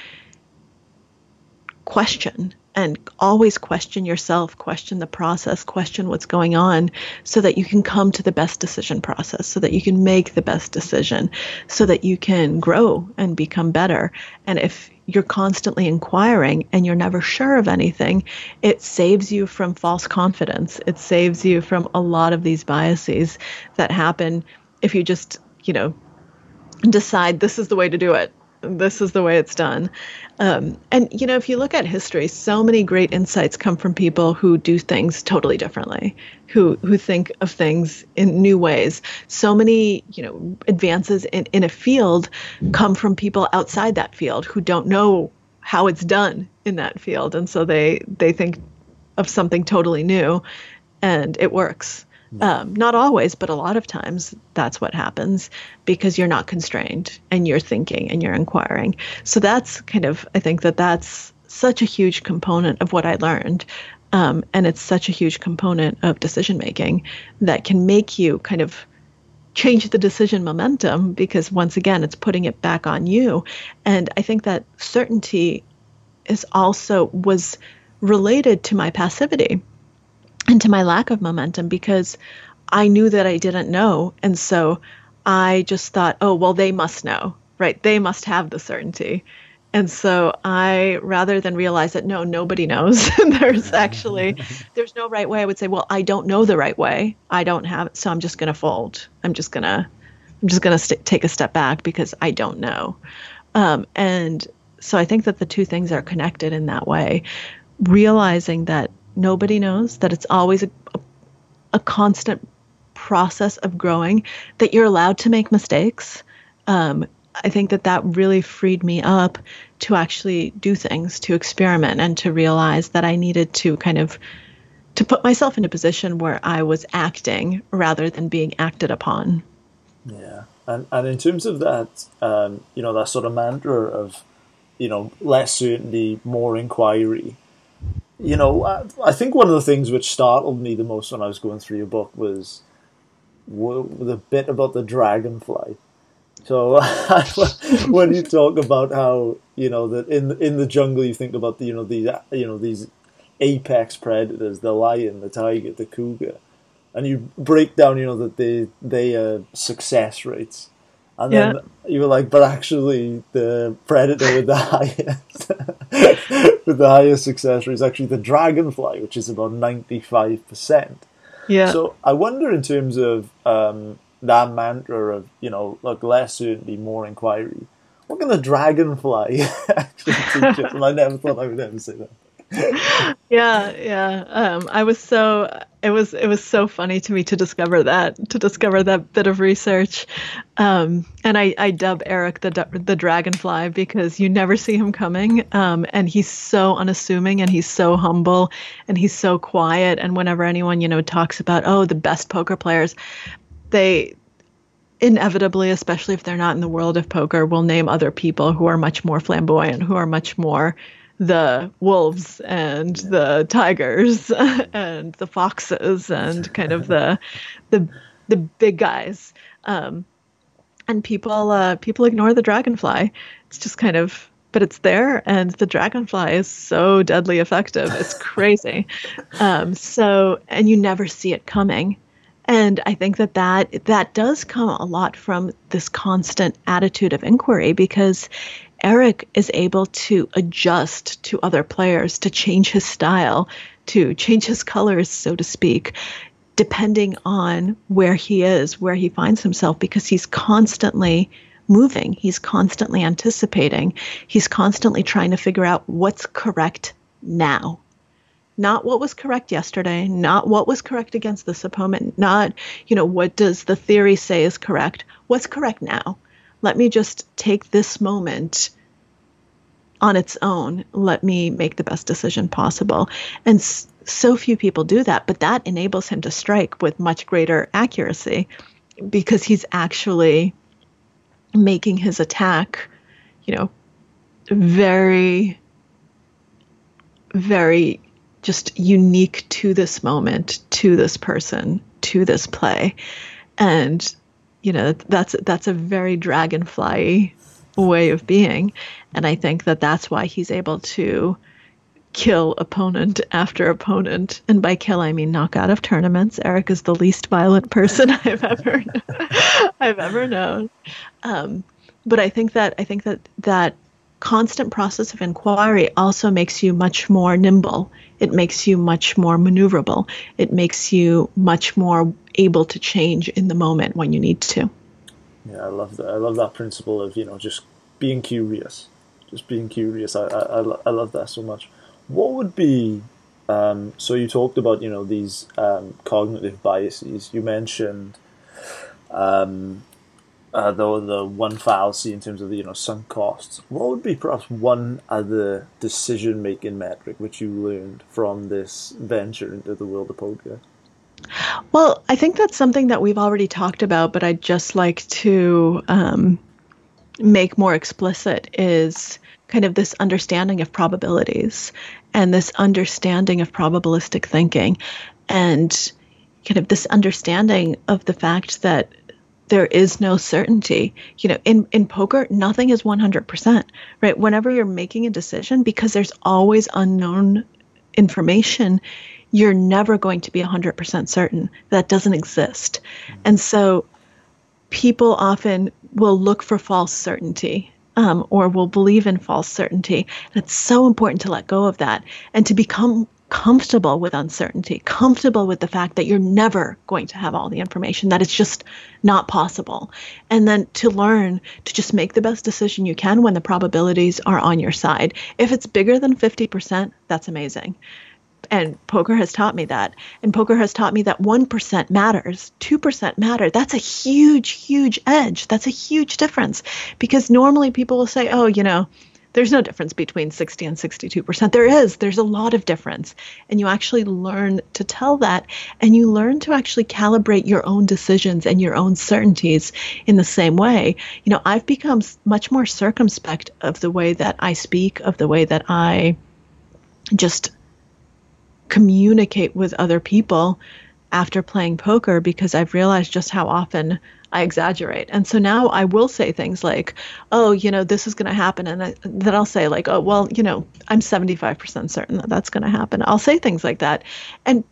question, and always question yourself, question the process, question what's going on, so that you can come to the best decision process, so that you can make the best decision, so that you can grow and become better. And if you're constantly inquiring and you're never sure of anything, it saves you from false confidence. It saves you from a lot of these biases that happen if you just, you know, decide this is the way to do it. This is the way it's done. Um, and, you know, if you look at history, so many great insights come from people who do things totally differently, who who think of things in new ways. So many, you know, advances in, in a field come from people outside that field who don't know how it's done in that field. And so they, they think of something totally new and it works. Um, not always, but a lot of times that's what happens because you're not constrained and you're thinking and you're inquiring. So that's kind of, I think that that's such a huge component of what I learned. Um, and it's such a huge component of decision making that can make you kind of change the decision momentum because once again, it's putting it back on you. And I think that certainty is also was related to my passivity and to my lack of momentum because I knew that I didn't know. And so I just thought, oh, well, they must know, right? They must have the certainty. And so I, rather than realize that, no, nobody knows, there's actually, there's no right way. I would say, well, I don't know the right way. I don't have it. So I'm just going to fold. I'm just going to, I'm just going to st- take a step back because I don't know. Um, and so I think that the two things are connected in that way, realizing that nobody knows, that it's always a, a, a constant process of growing, that you're allowed to make mistakes. Um, I think that that really freed me up to actually do things, to experiment, and to realize that I needed to kind of to put myself in a position where I was acting rather than being acted upon. Yeah, and and in terms of that, um, you know, that sort of mantra of, you know, less certainty, more inquiry. You know, I, I think one of the things which startled me the most when I was going through your book was w- the bit about the dragonfly. So when you talk about how, you know, that in in the jungle you think about the, you know, these you know these apex predators, the lion, the tiger, the cougar, and you break down, you know, that they they are success rates. And then yeah. You were like, but actually the predator with the highest with the highest success rate is actually the dragonfly, which is about ninety-five percent. Yeah. So I wonder in terms of um, that mantra of, you know, look, less certainty, more inquiry. What can the dragonfly actually teach us? And I never thought I would ever say that. yeah, yeah. Um, I was so it was it was so funny to me to discover that to discover that bit of research, um, and I, I dub Eric the the dragonfly because you never see him coming, um, and he's so unassuming and he's so humble and he's so quiet. And whenever anyone, you know, talks about, oh, the best poker players, they inevitably, especially if they're not in the world of poker, will name other people who are much more flamboyant, who are much more the wolves and the tigers and the foxes and kind of the the the big guys, um, and people uh, people ignore the dragonfly. It's just kind of, but it's there, and the dragonfly is so deadly effective. It's crazy. Um, so and you never see it coming. And I think that, that that does come a lot from this constant attitude of inquiry because Eric is able to adjust to other players, to change his style, to change his colors, so to speak, depending on where he is, where he finds himself, because he's constantly moving. He's constantly anticipating. He's constantly trying to figure out what's correct now. Not what was correct yesterday, not what was correct against this opponent, not, you know, what does the theory say is correct? What's correct now? Let me just take this moment on its own. Let me make the best decision possible. And s- so few people do that, but that enables him to strike with much greater accuracy because he's actually making his attack, you know, very, very just unique to this moment, to this person, to this play. And, you know, that's that's a very dragonfly way of being. And I think that that's why he's able to kill opponent after opponent. And by kill, I mean knock out of tournaments. Eric is the least violent person I've ever I've ever known. Um, but I think that I think that that constant process of inquiry also makes you much more nimble. It makes you much more maneuverable. It makes you much more able to change in the moment when you need to. Yeah, I love that. I love that principle of, you know, just being curious, just being curious. I I, I love that so much. What would be, um, so you talked about, you know, these um, cognitive biases. You mentioned um, uh, the, the one fallacy in terms of the, you know, sunk costs. What would be perhaps one other decision-making metric which you learned from this venture into the world of poker? Well, I think that's something that we've already talked about, but I'd just like to um, make more explicit is kind of this understanding of probabilities and this understanding of probabilistic thinking and kind of this understanding of the fact that there is no certainty. You know, in, in poker, nothing is one hundred percent, right? Whenever you're making a decision, because there's always unknown information, you're never going to be one hundred percent certain. That doesn't exist. And so people often will look for false certainty. Um, or will believe in false certainty. And it's so important to let go of that and to become comfortable with uncertainty, comfortable with the fact that you're never going to have all the information, that it's just not possible. And then to learn to just make the best decision you can when the probabilities are on your side. If it's bigger than fifty percent, that's amazing. And poker has taught me that. And poker has taught me that one percent matters, two percent matter. That's a huge, huge edge. That's a huge difference. Because normally people will say, oh, you know, there's no difference between sixty and sixty-two percent. There is. There's a lot of difference. And you actually learn to tell that. And you learn to actually calibrate your own decisions and your own certainties in the same way. You know, I've become much more circumspect of the way that I speak, of the way that I just communicate with other people after playing poker, because I've realized just how often I exaggerate. And so now I will say things like, oh, you know, this is going to happen. And I, then I'll say like, oh, well, you know, I'm seventy-five percent certain that that's going to happen. I'll say things like that. And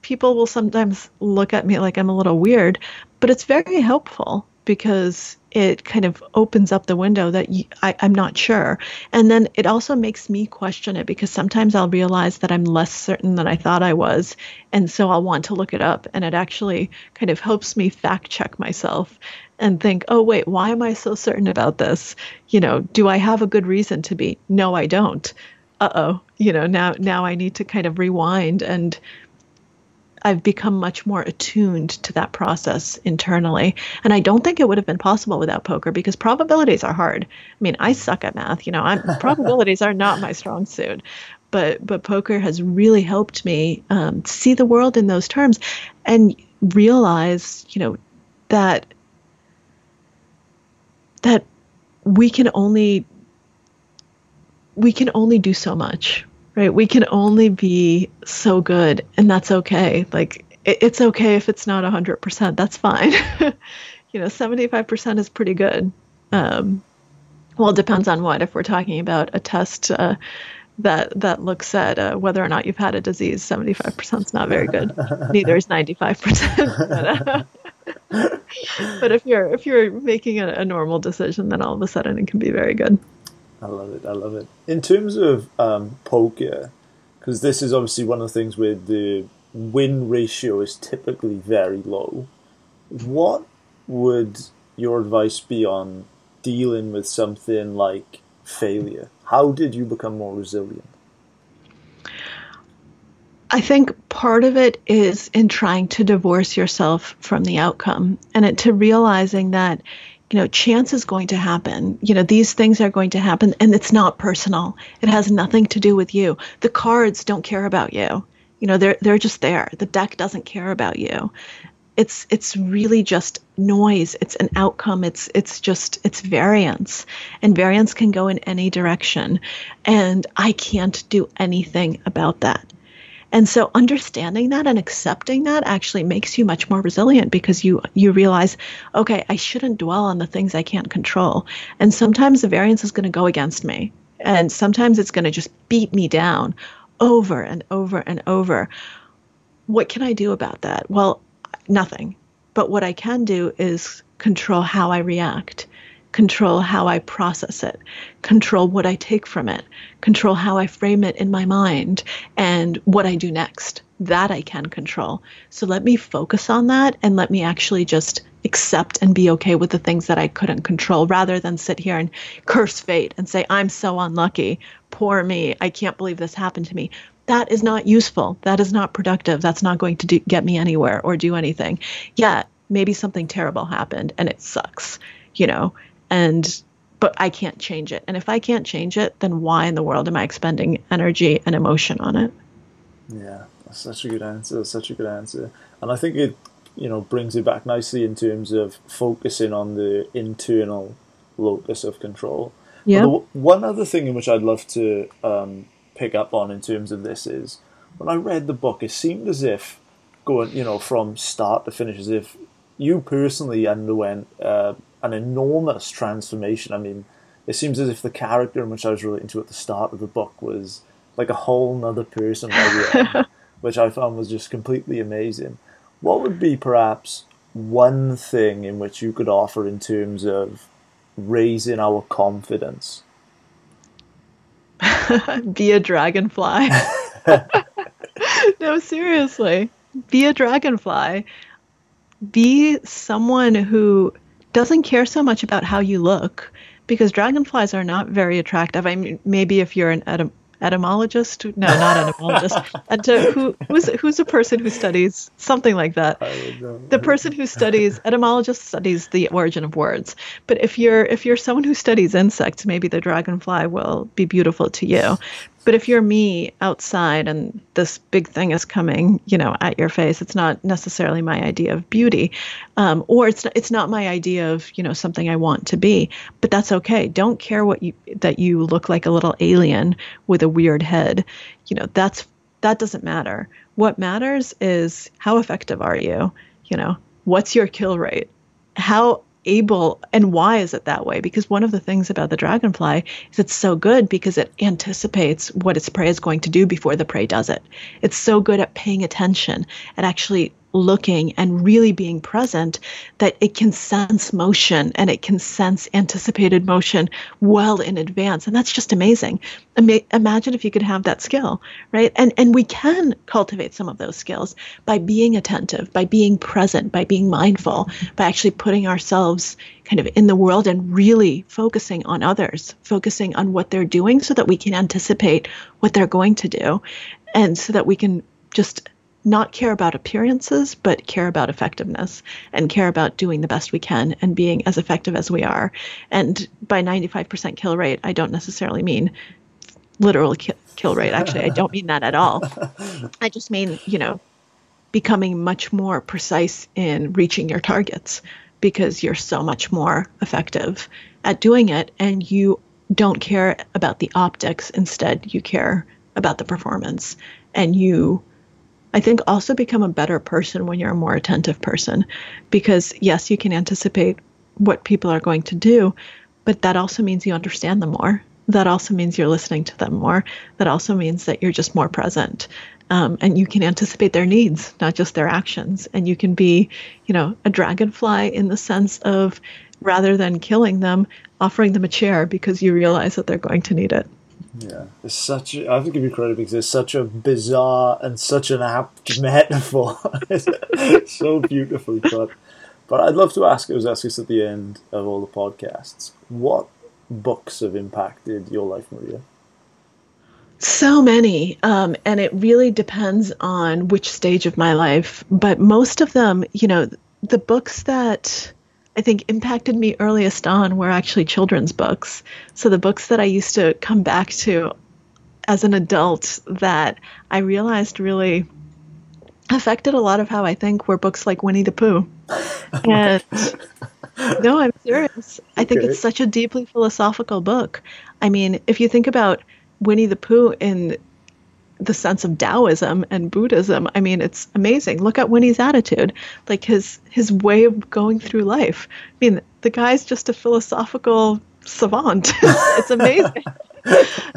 people will sometimes look at me like I'm a little weird, but it's very helpful because it kind of opens up the window that you, I, I'm not sure. And then it also makes me question it, because sometimes I'll realize that I'm less certain than I thought I was. And so I'll want to look it up. And it actually kind of helps me fact check myself and think, oh, wait, why am I so certain about this? You know, do I have a good reason to be? No, I don't. Uh-oh, you know, now, now I need to kind of rewind, and I've become much more attuned to that process internally. And I don't think it would have been possible without poker, because probabilities are hard. I mean, I suck at math, you know, I'm, probabilities are not my strong suit, but, but poker has really helped me um, see the world in those terms and realize, you know, that, that we can only, we can only do so much. Right? We can only be so good, and that's okay. Like, it, it's okay if it's not one hundred percent. That's fine. You know, seventy-five percent is pretty good. Um, well, it depends on what. If we're talking about a test uh, that that looks at uh, whether or not you've had a disease, seventy-five percent is not very good. Neither is ninety-five percent. But, uh, but if you're if you're making a, a normal decision, then all of a sudden it can be very good. I love it. I love it. In terms of um, poker, because this is obviously one of the things where the win ratio is typically very low, what would your advice be on dealing with something like failure? How did you become more resilient? I think part of it is in trying to divorce yourself from the outcome, and it, to realizing that, you know, chance is going to happen. You know, these things are going to happen, and it's not personal. It has nothing to do with you. The cards don't care about you. You know, they're they're just there. The deck doesn't care about you. It's it's really just noise. It's an outcome. It's it's just it's variance, and variance can go in any direction, and I can't do anything about that. And so understanding that and accepting that actually makes you much more resilient, because you you realize, okay, I shouldn't dwell on the things I can't control. And sometimes the variance is going to go against me. And sometimes it's going to just beat me down over and over and over. What can I do about that? Well, nothing. But what I can do is control how I react. control how I process it, control what I take from it, control how I frame it in my mind, and what I do next. That I can control. So let me focus on that and let me actually just accept and be okay with the things that I couldn't control, rather than sit here and curse fate and say, I'm so unlucky, poor me, I can't believe this happened to me. That is not useful. That is not productive. That's not going to do, get me anywhere or do anything. Yeah, maybe something terrible happened and it sucks, you know, and but I can't change it. And if I can't change it, then why in the world am I expending energy and emotion on it? Yeah. Such a good answer, such a good answer. And I think it, you know, brings it back nicely in terms of focusing on the internal locus of control. Yeah. But the, one other thing in which I'd love to um, pick up on in terms of this is, when I read the book, it seemed as if going, you know, from start to finish, as if you personally underwent uh, an enormous transformation. I mean, it seems as if the character in which I was relating to at the start of the book was like a whole nother person by the end. Which I found was just completely amazing. What would be perhaps one thing in which you could offer in terms of raising our confidence? Be a dragonfly. No, seriously. Be a dragonfly. Be someone who doesn't care so much about how you look, because dragonflies are not very attractive. I mean, maybe if you're an etym- Etymologist? No, not etymologist. And to, who, who's, who's a person who studies something like that? The person who studies, etymologist studies the origin of words. But if you're if you're someone who studies insects, maybe the dragonfly will be beautiful to you. But if you're me outside and this big thing is coming, you know, at your face, it's not necessarily my idea of beauty, um, or it's not, it's not my idea of, you know, something I want to be. But that's okay. Don't care what you that you look like a little alien with a weird head. You know, that's that doesn't matter. What matters is how effective are you? You know, what's your kill rate? How able, and why is it that way? Because one of the things about the dragonfly is it's so good because it anticipates what its prey is going to do before the prey does it. It's so good at paying attention and actually looking and really being present that it can sense motion and it can sense anticipated motion well in advance. And that's just amazing. Ima- imagine if you could have that skill, right? And and we can cultivate some of those skills by being attentive, by being present, by being mindful, by actually putting ourselves kind of in the world and really focusing on others, focusing on what they're doing so that we can anticipate what they're going to do, and so that we can just not care about appearances, but care about effectiveness and care about doing the best we can and being as effective as we are. And by ninety-five percent kill rate, I don't necessarily mean literal ki- kill rate. Actually, I don't mean that at all. I just mean, you know, becoming much more precise in reaching your targets because you're so much more effective at doing it. And you don't care about the optics. Instead, you care about the performance, and you I think also become a better person when you're a more attentive person, because yes, you can anticipate what people are going to do, but that also means you understand them more. That also means you're listening to them more. That also means that you're just more present, um, and you can anticipate their needs, not just their actions. And you can be, you know, a dragonfly in the sense of, rather than killing them, offering them a chair because you realize that they're going to need it. Yeah, it's such. A, I have to give you credit because it's such a bizarre and such an apt metaphor. It's so beautifully cut. But I'd love to ask, I was asking this at the end of all the podcasts, what books have impacted your life, Maria? So many, um, and it really depends on which stage of my life. But most of them, you know, the books that I think impacted me earliest on were actually children's books. So the books that I used to come back to as an adult that I realized really affected a lot of how I think were books like Winnie the Pooh. And no, I'm serious. I think okay. It's such a deeply philosophical book. I mean, if you think about Winnie the Pooh in the sense of Taoism and Buddhism, I mean, it's amazing. Look at Winnie's attitude, like his his way of going through life. I mean, the guy's just a philosophical savant. It's amazing.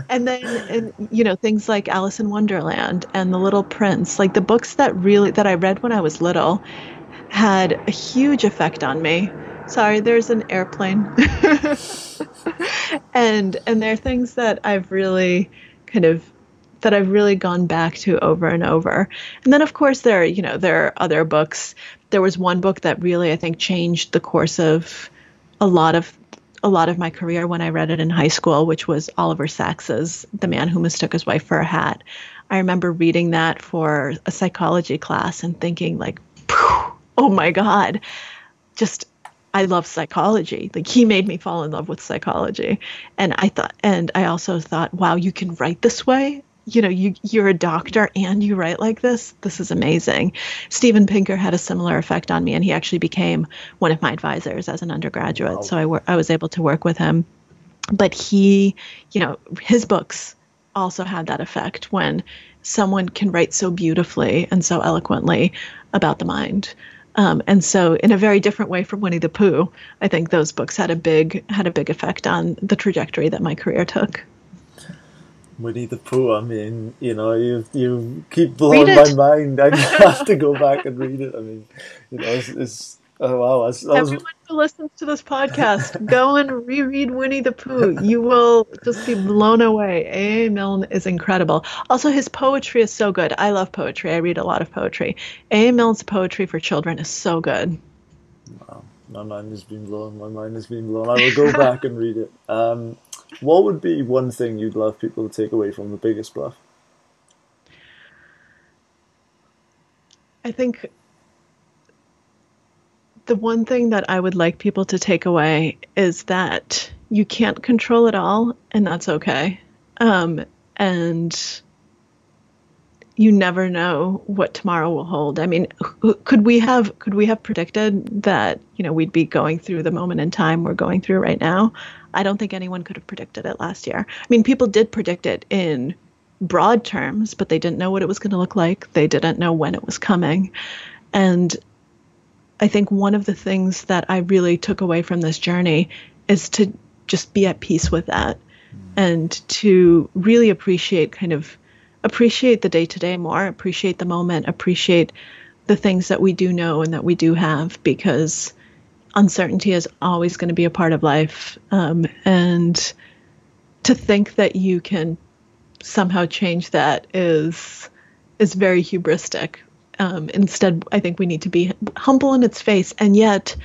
And then, and, you know, things like Alice in Wonderland and The Little Prince, like the books that really, that I read when I was little had a huge effect on me. sorry, there's an airplane. and and there are things that I've really kind of that I've really gone back to over and over. And then, of course, there are, you know, there are other books. There was one book that really, I think, changed the course of a lot of a lot of my career when I read it in high school, which was Oliver Sacks's The Man Who Mistook His Wife for a Hat. I remember reading that for a psychology class and thinking, like, oh, my God, just I love psychology. Like, he made me fall in love with psychology. And I thought, and I also thought, wow, you can write this way. You know, you, you're a doctor and you write like this. This is amazing. Stephen Pinker had a similar effect on me, and he actually became one of my advisors as an undergraduate. Wow. So I, wor- I was able to work with him. But he, you know, his books also had that effect when someone can write so beautifully and so eloquently about the mind. Um, and so in a very different way from Winnie the Pooh, I think those books had a big had a big effect on the trajectory that my career took. Winnie the Pooh, I mean, you know, you you keep blowing my mind. I have to go back and read it. I mean, you know, it's, it's oh wow. I, I Everyone was... who listens to this podcast, go and reread Winnie the Pooh. You will just be blown away. A. A. Milne is incredible. Also, his poetry is so good. I love poetry. I read a lot of poetry. A. A. Milne's poetry for children is so good. Wow, my mind has been blown. My mind has been blown. I will go back and read it. Um, What would be one thing you'd love people to take away from The Biggest Bluff? I think the one thing that I would like people to take away is that you can't control it all, and that's okay. Um, and you never know what tomorrow will hold. I mean, could we have could we have predicted that, you know, we'd be going through the moment in time we're going through right now? I don't think anyone could have predicted it last year. I mean, people did predict it in broad terms, but they didn't know what it was going to look like. They didn't know when it was coming. And I think one of the things that I really took away from this journey is to just be at peace with that and to really appreciate kind of appreciate the day-to-day more, appreciate the moment, appreciate the things that we do know and that we do have, because uncertainty is always going to be a part of life. Um, and to think that you can somehow change that is is very hubristic. Um, instead, I think we need to be humble in its face and yet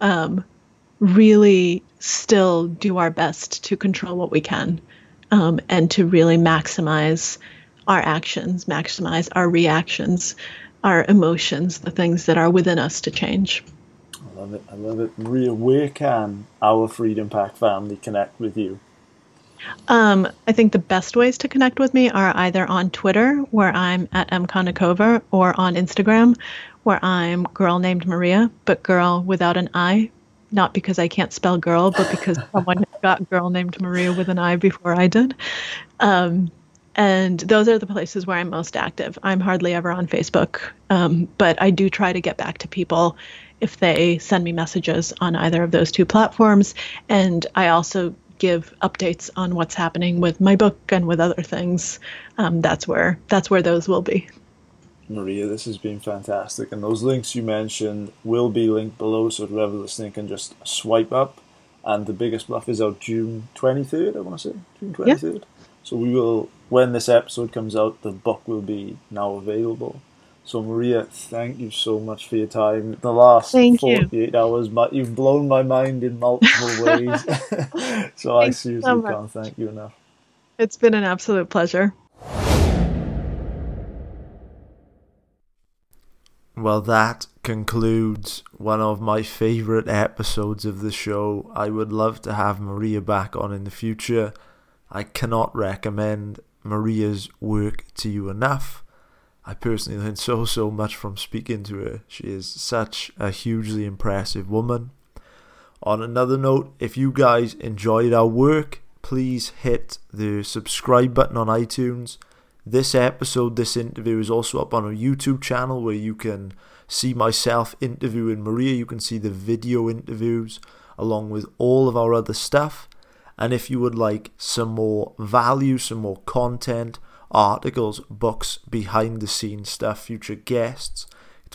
um, really still do our best to control what we can. Um, and to really maximize our actions, maximize our reactions, our emotions, the things that are within us to change. I love it. I love it. Maria, where can our Freedom Pack family connect with you? Um, I think the best ways to connect with me are either on Twitter, where I'm at mconicover, or on Instagram, where I'm girl named Maria, but girl without an I. Not because I can't spell girl, but because someone got girl named Maria with an I before I did. Um, and those are the places where I'm most active. I'm hardly ever on Facebook, um, but I do try to get back to people if they send me messages on either of those two platforms. And I also give updates on what's happening with my book and with other things. Um, that's where that's where those will be. Maria, this has been fantastic, and those links you mentioned will be linked below, so whoever listening can just swipe up. And The Biggest Bluff is out June twenty-third, I want to say, June twenty-third. Yep. So we will, when this episode comes out, the book will be now available. So Maria, thank you so much for your time. The last thank forty-eight you. hours, you've blown my mind in multiple ways. So Thanks I seriously so can't thank you enough. It's been an absolute pleasure. Well, that concludes one of my favourite episodes of the show. I would love to have Maria back on in the future. I cannot recommend Maria's work to you enough. I personally learned so, so much from speaking to her. She is such a hugely impressive woman. On another note, if you guys enjoyed our work, please hit the subscribe button on iTunes. This episode, this interview is also up on our YouTube channel where you can see myself interviewing Maria. You can see the video interviews along with all of our other stuff. And if you would like some more value, some more content, articles, books, behind the scenes stuff, future guests,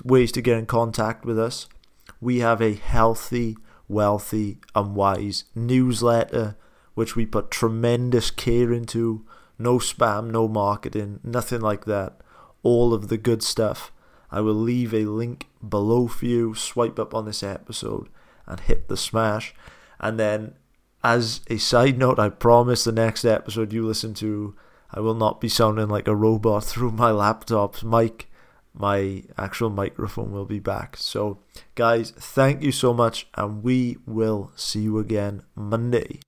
ways to get in contact with us, we have a healthy Wealthy and Wise newsletter, which we put tremendous care into. No spam, no marketing, nothing like that. All of the good stuff. I will leave a link below for you. Swipe up on this episode and hit the smash. And then, as a side note, I promise the next episode you listen to, I will not be sounding like a robot through my laptop's mic. My actual microphone will be back. So, guys, thank you so much, and we will see you again Monday.